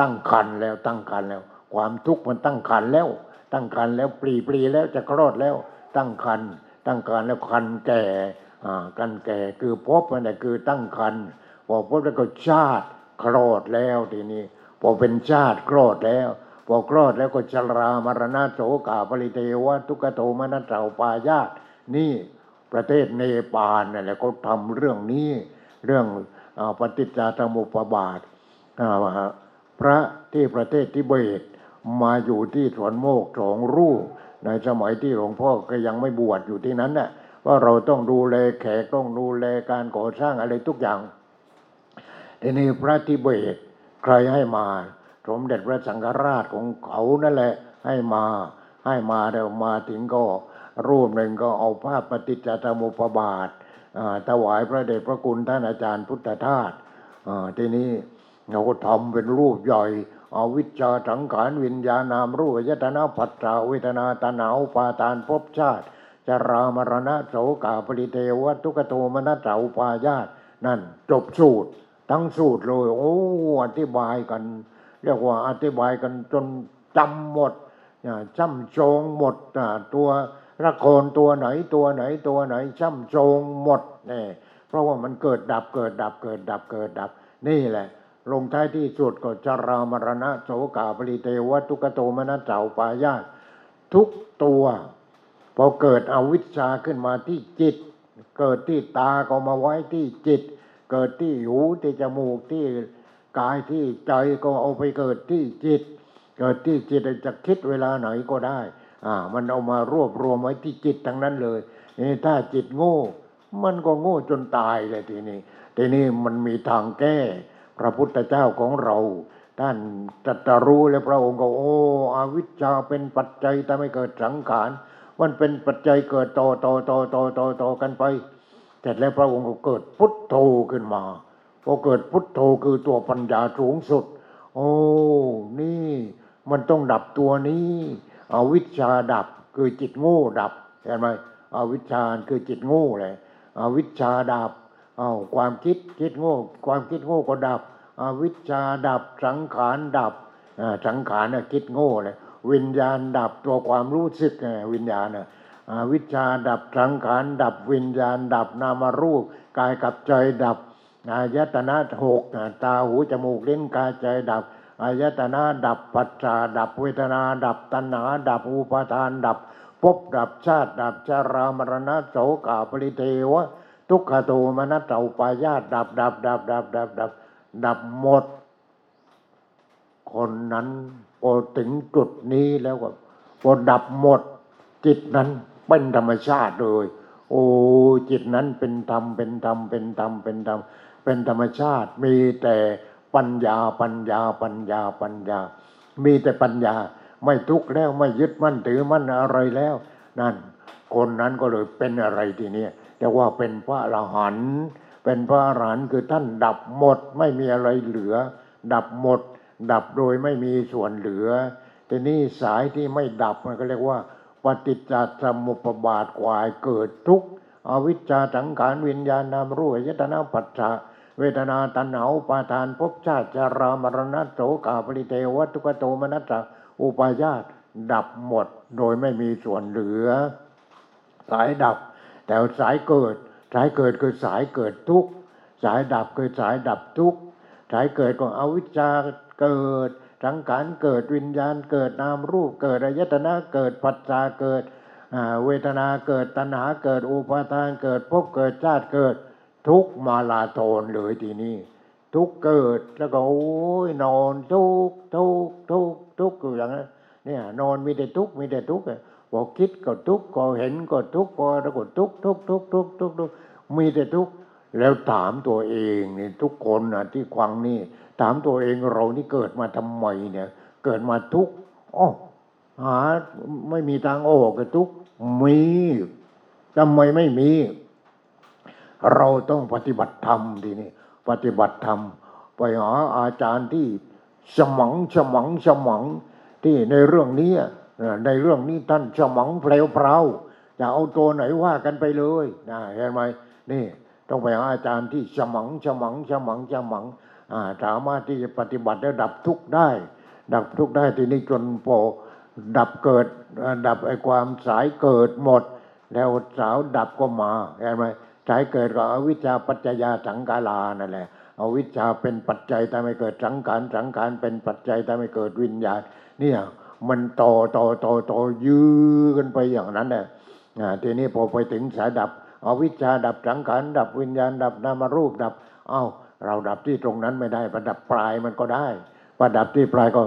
ตั้งขันธ์แล้วตั้งขันธ์แล้วความทุกข์มันตั้งขันธ์แล้วตั้งขันธ์แล้วปรีปรีแล้วจะคลอดแล้วตั้งขันธ์ตั้งขันธ์แล้วขันธ์แก่อ่าขันธ์แก่คือภพนั่นแหละคือตั้งขันธ์พอภพแล้วก็ชาติคลอดแล้วทีนี้พอเป็นชาติคลอดแล้วพอคลอดแล้วก็ชรามรณะโศกาปริเทวะทุกขโทมนัสสาปายาสนี่ประเทศเนปาลนั่นแหละเขาทำเรื่องนี้เรื่องปฏิจจสมุปบาทพระที่ประเทศทิเบตมาอยู่ที่สวนโมกข์สองรูปในสมัยที่หลวงพ่อก็ยังไม่บวชอยู่ที่นั้นน่ะว่าเราต้องดูแลแขกต้องดูแลการก่อสร้างอะไรทุกอย่างทีนี้พระทิเบตใครให้มาสมเด็จพระสังฆราชของเขานั่นแหละให้มาให้มาแล้วมาถึงก็รูปหนึ่งก็เอาภาพปฏิจจสมุปบาทถวายพระเดชพระคุณท่านอาจารย์พุทธทาสทีนี้เราก็ทำเป็นรูปใหญ่เอาวิชาสังขารวิญญานามรูปยตนาปัจจาเวทนาตนาอุปาทานภพชาติจรามรณะโสกาปริเทวะทุกขโทมนัสสาปายาสนั่นจบสูตรทั้งสูตรเลยโอ้อธิบายกันเรียกว่าอธิบายกันจนจำหมดจำจงหมดตัวละครตัวไหนตัวไหนตัวไหนจำจงหมดนี่เพราะว่ามันเกิดดับเกิดดับเกิดดับเกิดดับนี่แหละลงท้ายที่สุดก็จรามรณะโสกาปริเทวะทุกขโทมนัสสาปายาสทุกตัวพอเกิดอวิชชาขึ้นมาที่จิตเกิดที่ตาก็มาไว้ที่จิตเกิดที่หูที่จมูกที่กายที่ใจก็เอาไปเกิดที่จิตเกิดที่จิตจะคิดเวลาไหนก็ได้อ่ามันเอามารวบรวมไว้ที่จิตทั้งนั้นเลยนี่ถ้าจิตโง่มันก็โง่จนตายเลยทีนี้ทีนี้มันมีทางแก้พระพุทธเจ้าของเราท่านตรัสรู้แล้วพระองค์ก็โอ้อวิชชาเป็นปัจจัยทำให้เกิดสังขารมันเป็นปัจจัยเกิดต่อต่อต่อต่อต่อต่อกันไปเสร็จแล้วพระองค์ก็เกิดพุทโธขึ้นมาพอเกิดพุทโธคือตัวปัญญาสูงสุดโอ้นี่มันต้องดับตัวนี้อวิชชาดับคือจิตโง่ดับเห็นไหมอวิชชาคือจิตโง่เลยอวิชชาดับเอาความคิดคิดโง่ความคิดโง่ก็ดับอวิชชาดับสังขารดับสังขารน่ะคิดโง่เลยวิญญาณดับตัวความรู้สึกวิญญาณน่ะอวิชชาดับสังขารดับวิญญาณดับนามรูปกายกับใจดับอายตนะหกตาหูจมูกลิ้นกายใจดับอายตนะดับปัจจาดับเวทนาดับตัณหาดับอุปาทานดับภพดับชาติดับชรามรณะโสกาปริเทวะทุกขโทมนัสสาปายาสดับดับดับดับดับดับดับหมดคนนั้นพอถึงจุดนี้แล้วก็พอดับหมดจิตนั้นเป็นธรรมชาติเลยโอ้จิตนั้นเป็นธรรมเป็นธรรมเป็นธรรมเป็นธรรมเป็นธรรมชาติมีแต่ปัญญาปัญญาปัญญาปัญญามีแต่ปัญญาไม่ทุกข์แล้วไม่ยึดมั่นถือมั่นอะไรแล้วนั่นคนนั้นก็เลยเป็นอะไรทีนี้แต่ว่าเป็นพระอรหันต์เป็นพระอรหันต์คือท่านดับหมดไม่มีอะไรเหลือดับหมดดับโดยไม่มีส่วนเหลือแต่นี่สายที่ไม่ดับมันก็เรียกว่าปฏิจจสมุปบาทกว่าเกิดทุกข์อวิชชาสังขารวิญญาณนามรูปอายตนะปัจจาเวทนาตัณหาอุปาทานภพชาติชรามรณะโสกาปริเทวะทุกขโทมนัสสาอุปายาสดับหมดโดยไม่มีส่วนเหลือสายดับแต่สายเกิดสายเกิดคือสายเกิดทุกข์สายดับคือสายดับทุกข์สายเกิดของอวิชชาเกิดสังขารเกิดวิญญาณเกิดนามรูปเกิดอายตนะเกิดปัจจาเกิดเวทนาเกิดตัณหาเกิดอุปาทานเกิดภพเกิดชาติเกิดทุกมาลาโทนเลยทีนี้ทุกเกิดแล้วก็โอ้ยนอนทุกทุกทุกทุกอยู่อย่างนั้นเนี่ยนอนมีแต่ทุกมีแต่ทุกพอคิดก็ทุกพอเห็นก็ทุกพอแล้วก็ทุกทุกทุกทุกทุก มีแต่ทุกข์แล้วถามตัวเองเนี่ยทุกคนนะที่ควังนี่ถามตัวเองเรานี่เกิดมาทำไมเนี่ยเกิดมาทุกข์อ้อหาไม่มีทางออกกับทุกข์มีทำไมไม่มีเราต้องปฏิบัติธรรมทีนี้ปฏิบัติธรรมไปหาอาจารย์ที่ฉมังฉมังฉมังที่ในเรื่องนี้ในเรื่องนี้ท่านฉมังเพลวเพลาจะเอาตัวไหนว่ากันไปเลยนะเห็นไหมนี่ต้องไปหาอาจารย์ที่ฉมังฉมังฉมังฉมังสามารถที่จะปฏิบัติและดับทุกข์ได้ดับทุกข์ได้ทีนี้จนพอดับเกิดดับไอ้ความสายเกิดหมดแล้วสาวดับก็มาเห็นไหมสายเกิดก็อวิชชาปัจจยาสังขารานั่นแหละอวิชชาเป็นปัจจัยทำให้เกิดสังขารสังขารเป็นปัจจัยทำให้เกิดวิญญาณเนี่ยมันต่อต่อต่อต่อยื้อกันไปอย่างนั้นแหละทีนี้พอไปถึงสายดับอวิชชาดับสังขารดับวิญญาณดับนามรูปดับเอ้าเราดับที่ตรงนั้นไม่ได้ประดับปลายมันก็ได้ประดับที่ปลายก็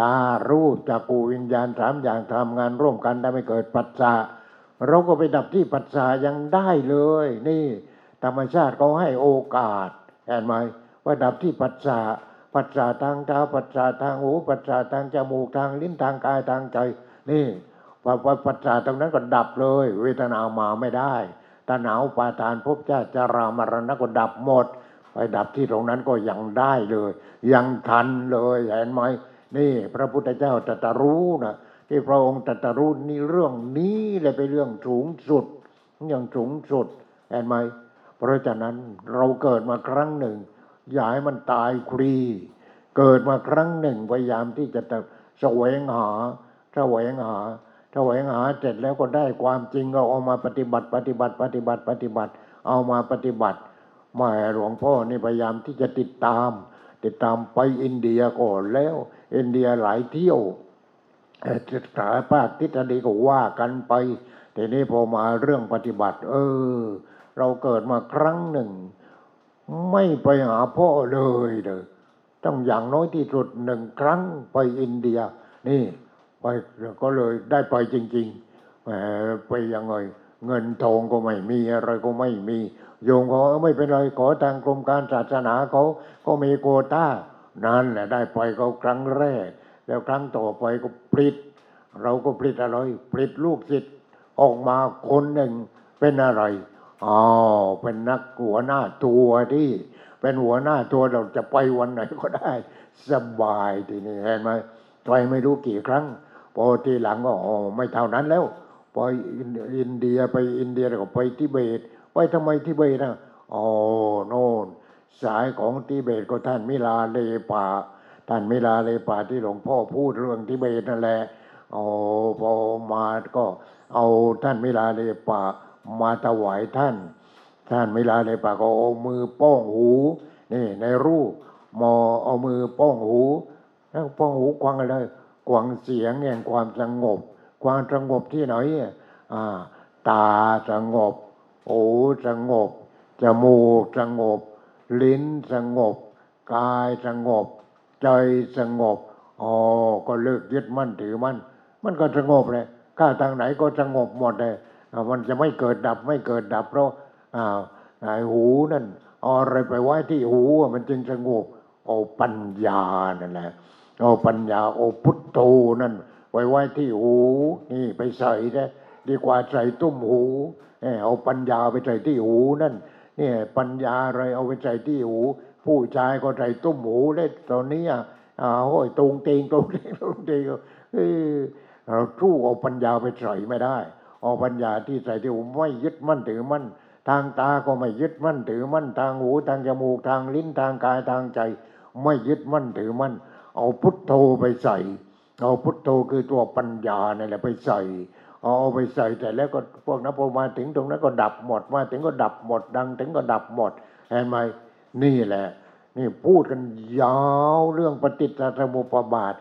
ตารูปจักขุวิญญาณสามอย่างทำงานร่วมกันทำให้เกิดปัจจาเราก็ไปดับที่ปัจจายังได้เลยนี่ธรรมชาติเขาให้โอกาสเห็นไหมว่าดับที่ปัจจาปัจจาทางตาปัจจาทางหูปัจจาทางจมูกทางลิ้นทางกายทางใจนี่พอปัจจาตรงนั้นก็ดับเลยเวทนามาไม่ได้ตาหนาวปาทานภพชาติจรามรณะก็ดับหมดไปดับที่ตรงนั้นก็ยังได้เลยยังทันเลยเห็นไหมนี่พระพุทธเจ้าตรัสรู้นะที่พระองค์ตรัสรู้นี่เรื่องนี้เลยเป็นเรื่องสูงสุดอย่างสูงสุดเห็นไหมเพราะฉะนั้นเราเกิดมาครั้งหนึ่งอย่าให้มันตายฟรีเกิดมาครั้งหนึ่งพยายามที่จะแสวงหาแสวงหาแสวงหาเสร็จแล้วก็ได้ความจริงเราเอามาปฏิบัติปฏิบัติปฏิบัติปฏิบัติเอามาปฏิบัติแม่หลวงพ่อนี่พยายามที่จะติดตามติดตามไปอินเดียก่อนแล้วอินเดียหลายเที่ยวศึกษาภาคทฤษฎีก็ว่ากันไปทีนี้พอมาเรื่องปฏิบัติเออเราเกิดมาครั้งหนึ่งไม่ไปหาพ่อเลยเด้อต้องอย่างน้อยที่สุดหนึ่งครั้งไปอินเดียนี่ไปก็เลยได้ไปจริงๆแหมไปยังไงเงินทองก็ไม่มีอะไรก็ไม่มีโยมเขาไม่เป็นไรขอทางกรมการศาสนาเขาก็มีโควต้านั่นแหละได้ไปเขาครั้งแรกแล้วครั้งต่อไปก็ปลิดเราก็ปลิดอะไรปลิดลูกศิษย์ออกมาคนหนึ่งเป็นอะไรอ๋อเป็นนักหัวหน้าตัวที่เป็นหัวหน้าตัวเราจะไปวันไหนก็ได้สบายทีนี้เห็นไหมไปไม่รู้กี่ครั้งพอทีหลังก็อ๋อไม่เท่านั้นแล้วไปอินเดียไปอินเดียแล้วก็ไปทิเบตไปทำไมทิเบตนะอ๋อโน่นสายของทิเบตก็ท่านมิลาเลปาท่านมิลาเลปาที่หลวงพ่อพูดเรื่องทิเบตนั่นแหละอ๋อพอมาก็เอาท่านมิลาเลปามาถวายท่านท่านมิลาเลปาก็เอามือป้องหูนี่ในรูปมอเอามือป้องหูแล้วป้องหูกวางอะไรกวางเสียงแห่งความสงบความสงบที่ไหนอ่าตาสงบหูสงบจมูกสงบลิ้นสงบกายสงบใจสงบอ๋อก็เลิกยึดมั่นถือมั่นมันก็สงบเลยข้าทางไหนก็สงบหมดเลยมันจะไม่เกิดดับไม่เกิดดับเพราะอ้าวไอ้หูนั่นเอาอะไรไปไว้ที่หูมันจึงสงบโอปัญญานั่นแหละโอปัญญาโอพุทโธนั่นไปไว้ที่หูนี่ไปใส่ได้ดีกว่าใส่ตุ้มหูเอาปัญญาไปใส่ที่หูนั่นนี่ปัญญาอะไรเอาไปใส่ที่หูผู้ชายก็ใส่ตุ้มหูได้ตอนนี้อ่ะโอ้ยตรงเตงตรงเตงตรงเตงเออเราทู่เอาปัญญาไปใส่ไม่ได้เอาปัญญาที่ใส่ที่หูไม่ยึดมั่นถือมั่นทางตาก็ไม่ยึดมั่นถือมั่นทางหูทางจมูกทางลิ้นทางกายทางใจไม่ยึดมั่นถือมั่นเอาพุทโธไปใส่เอาพุทโธคือตัวปัญญานี่แหละไปใส่เอาไปใส่แต่แล้วก็พวกนั้นพอมาถึงตรงนั้นก็ดับหมดมาถึงก็ดับหมดดังถึงก็ดับหมดเห็นไหมนี่แหละนี่พูดกันยาวเรื่องปฏิจจสมุปบาท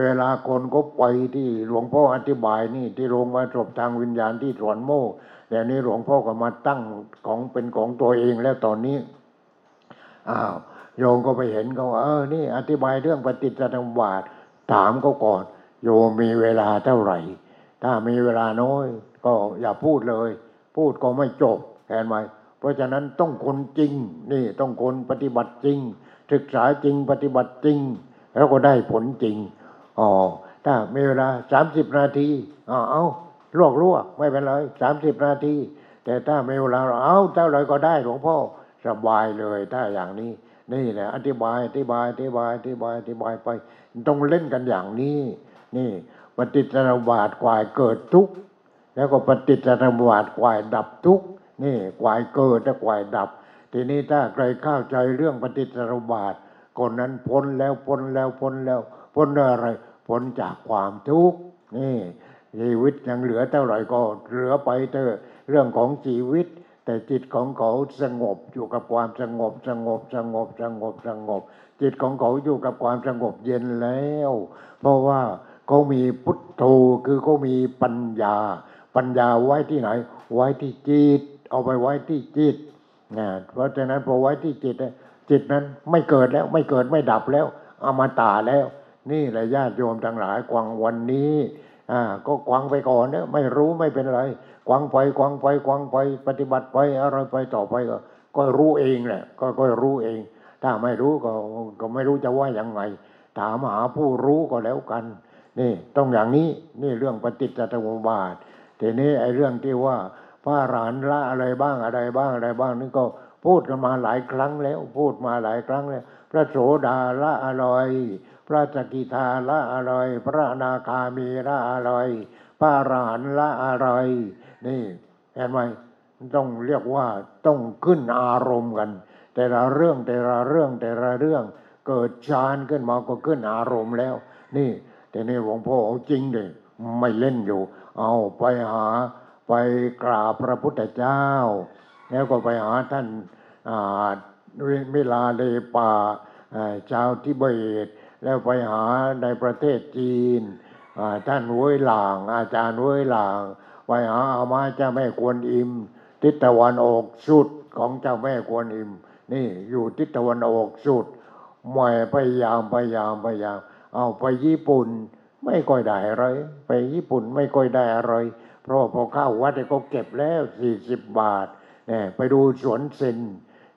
เวลาคนก็ไปที่หลวงพ่ออธิบายนี่ที่โรงมาจบทางวิญญาณที่สวนโมกแต่นี้หลวงพ่อก็มาตั้งของเป็นของตัวเองแล้วตอนนี้อ้าวโยมก็ไปเห็นเขาเออนี่อธิบายเรื่องปฏิจจสมุปบาทถามเขาก่อนโยมมีเวลาเท่าไหร่ถ้ามีเวลาน้อยก็อย่าพูดเลยพูดก็ไม่จบเห็นไหม เพราะฉะนั้นต้องคนจริงนี่ต้องคนปฏิบัติจริงศึกษาจริงปฏิบัติจริงแล้วก็ได้ผลจริงอ๋อถ้ามีเวลาสามสิบนาทีอ๋อเอาลวกๆไม่เป็นไรสามสิบนาทีแต่ถ้ามีเวลาเอาเท่าไหร่ก็ได้หลวงพ่อสบายเลยถ้าอย่างนี้นี่แหละอธิบายอธิบายอธิบายอธิบายอธิบายไปต้องเล่นกันอย่างนี้นี่ปฏิจจารวาทกว่าเกิดทุกข์แล้วก็ปฏิจจารวาทกว่าดับทุกข์นี่กว่าเกิดและกว่าดับทีนี้ถ้าใครเข้าใจเรื่องปฏิจจารวาทคนนั้นพ้นแล้วพ้นแล้วพ้นแล้วพ้นอะไรพ้นจากความทุกข์นี่ชีวิตยังเหลือเท่าไหร่ก็เหลือไปเถอะเรื่องของชีวิตแต่จิตของเขาสงบอยู่กับความสงบสงบสงบสงบสงบจิตของเขาอยู่กับความสงบเย็นแล้วเพราะว่าเขามีพุทโธคือเขามีปัญญาปัญญาไว้ที่ไหนไว้ที่จิตเอาไปไว้ที่จิตนะเพราะฉะนั้นพอไว้ที่จิตจิตนั้นไม่เกิดแล้วไม่เกิดไม่ดับแล้วอมตะแล้วนี่แหละญาติโยมทั้งหลายกวางวันนี้อ่าก็กวางไปก่อนเนี่ยไม่รู้ไม่เป็นไรกวางไปกวางไปกวางไปปฏิบัติไปอะไรไปต่อไปก็ก็รู้เองแหละก็ก็รู้เองถ้าไม่รู้ก็ก็ไม่รู้จะว่ายังไงถามหาผู้รู้ก็แล้วกันนี่ต้องอย่างนี้นี่เรื่องปฏิจจสมุปบาททีนี้ไอ้เรื่องที่ว่าพระอรหันต์ละอะไรบ้างอะไรบ้างอะไรบ้างนี่ก็พูดกันมาหลายครั้งแล้วพูดมาหลายครั้งแล้วพระโสดาละอะไรพระสกิทาละอะไรพระอนาคามีละอะไรพระอรหันต์ละอะไรนี่เห็นไหมต้องเรียกว่าต้องขึ้นอารมณ์กันแต่ละเรื่องแต่ละเรื่องแต่ละเรื่องเกิดฌานขึ้นมาก็ขึ้นอารมณ์แล้วนี่แต่นี่หลวงพ่อเอาจริงเลยไม่เล่นอยู่เอาไปหาไปกราบพระพุทธเจ้าแล้วก็ไปหาท่านเวลาเลป่าชาวทิเบตแล้วไปหาในประเทศจีนท่านเว้ยหลางอาจารย์เว้ยหลางไปหาอาม่าเจ้าแม่กวนอิมทิศตะวันออกสุดของเจ้าแม่กวนอิมนี่อยู่ทิศตะวันออกสุดหมายพยายามพยายามพยายามเอาไปญี่ปุ่นไม่ค่อยได้อะไรไปญี่ปุ่นไม่ค่อยได้อะไรเพราะพอเข้าวัดก็เก็บแล้วสี่สิบบาทเนี่ยไปดูสวนเซน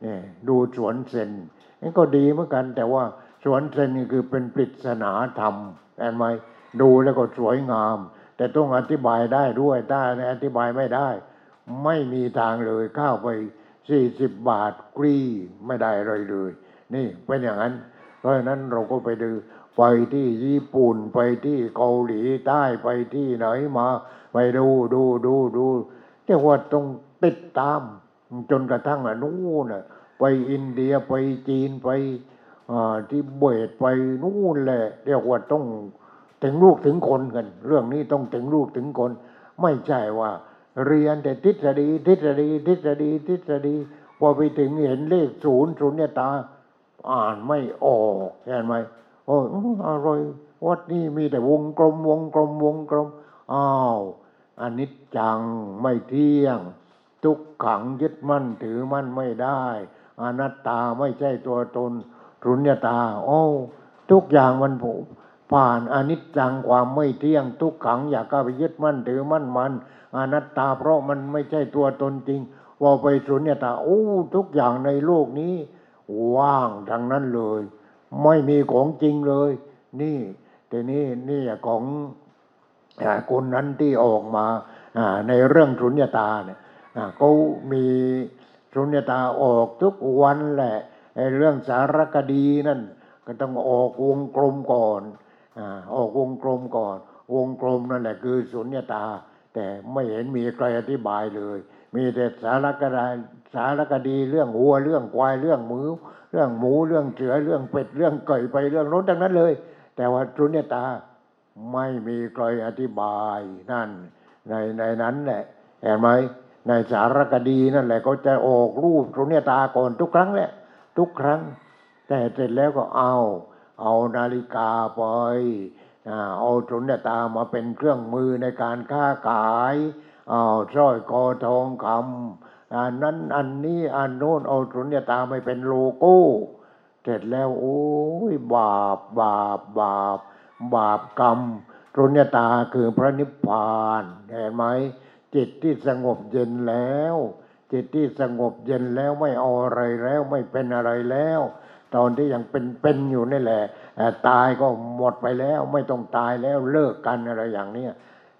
เนี่ยดูสวนเซนนี่ก็ดีเหมือนกันแต่ว่าสวนเซนนี่คือเป็นปริศนาธรรมเห็นไหมดูแล้วก็สวยงามแต่ต้องอธิบายได้ด้วยถ้าอธิบายไม่ได้ไม่มีทางเลยเข้าไปสี่สิบบาทกรีไม่ได้เลยเลยนี่เป็นอย่างนั้นเพราะฉะนั้นเราก็ไปดูไปที่ญี่ปุ่นไปที่เกาหลีใต้ไปที่ไหนมาไปดูดูดูดูเรียกว่าต้องติดตามจนกระทั่งอะนู่นน่ะไปอินเดียไปจีนไปทิเบตไปนู่นแหละเรียกว่าต้องถึงลูกถึงคนกันเรื่องนี้ต้องถึงลูกถึงคนไม่ใช่ว่าเรียนแต่ทฤษฎีทฤษฎีทฤษฎีทฤษฎีพอไปถึงเห็นเลขศูนย์ศูนย์เนี่ยตาอ่านไม่ออกเห็นไหมโอ้อะไรวัดนี้มีแต่วงกลมวงกลมวงกลมอ้าวอนิจจังไม่เที่ยงทุกขังยึดมั่นถือมั่นไม่ได้อนัตตาไม่ใช่ตัวตนสุญญตาโอ้ทุกอย่างมันผูกผ่านอนิจจังความไม่เที่ยงทุกขังอย่าเข้าไปยึดมั่นถือมั่นมันอนัตตาเพราะมันไม่ใช่ตัวตนจริงว่าไปสุญญตาโอ้ทุกอย่างในโลกนี้ว่างทั้งนั้นเลยไม่มีของจริงเลยนี่แต่นี่นี่ของคนนั้นที่ออกมาในเรื่องสุญญตาเนี่ยเขามีสุญญตาออกทุกวันแหละในเรื่องสารคดีนั่นก็ต้องออกวงกลมก่อนออกวงกลมก่อนวงกลมนั่นแหละคือสุญญตาแต่ไม่เห็นมีใครอธิบายเลยมีแต่สารคดีสารคดีเรื่องวัวเรื่องควายเรื่องหมูเรื่องหมูเรื่องเสือเรื่องเป็ดเรื่องไก่ไปเรื่องโน้นทั้งนั้นเลยแต่ว่าสุญญตาไม่มีใครอธิบายนั่นในในนั้นแหละเห็นไหมในสารคดีนั่นแหละเขาจะออกรูปสุญญตาก่อนทุกครั้งแหละทุกครั้งแต่เสร็จแล้วก็เอาเอานาฬิกาไปเอาสุญญตามาเป็นเครื่องมือในการค้าขายเอาสร้อยคอทองคำอันนั้นอันนี้อันโน้นเอาสุญญตาไม่เป็นโลโก้เสร็จแล้วโอ้ยบาปบาปบาปบาปกรรมสุญญตาคือพระนิพพานเห็นไหมจิตที่สงบเย็นแล้วจ จิตที่สงบเย็นแล้วไม่เอาอะไรแล้วไม่เป็นอะไรแล้วตอนที่ยังเป็นเป็นอยู่นี่แหละตายก็หมดไปแล้วไม่ต้องตายแล้วเลิกกันอะไรอย่างนี้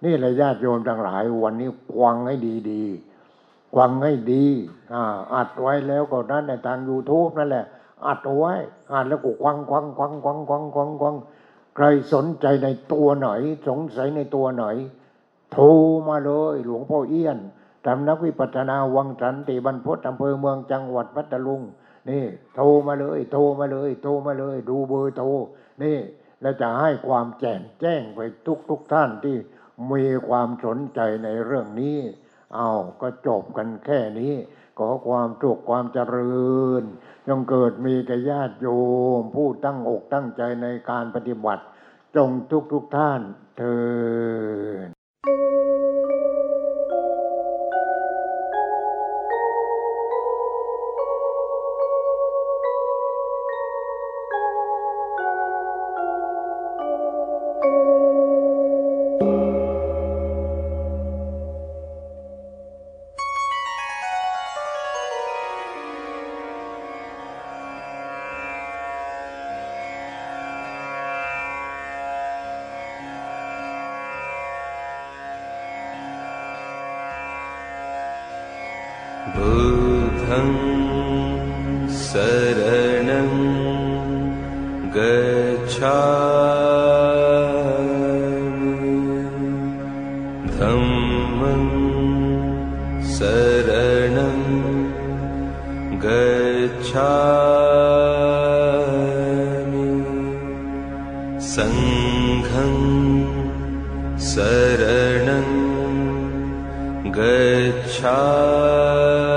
นี่แหละญาติโยมทั้งหลายวันนี้ควังให้ดีๆควังให้ดีอ่าอัดไว้แล้วก็นั้นในทาง YouTube นั่นแหละอัดเอาไว้อ่านแล้วก็ควังควังควังควังควังควังควังใครสนใจในตัวไหนสงสัยในตัวไหนโทรมาเลยหลวงพ่อเอี้ยนสำนักวิปัสสนาวังสันติบรรพตอำเภอเมืองจังหวัดพัทลุงนี่โทรมาเลยโทรมาเลยโทรมาเลยดูเบอร์โทรนี่แล้วจะให้ความแจ่มแจ้งไปทุกทุกท่านที่มีความสนใจในเรื่องนี้เอาก็จบกันแค่นี้ขอความสุขความเจริญจงเกิดมีแก่ญาติโยมผู้ตั้งอกตั้งใจในการปฏิบัติจงทุกทุกท่านเถิดशरणं गच्छामि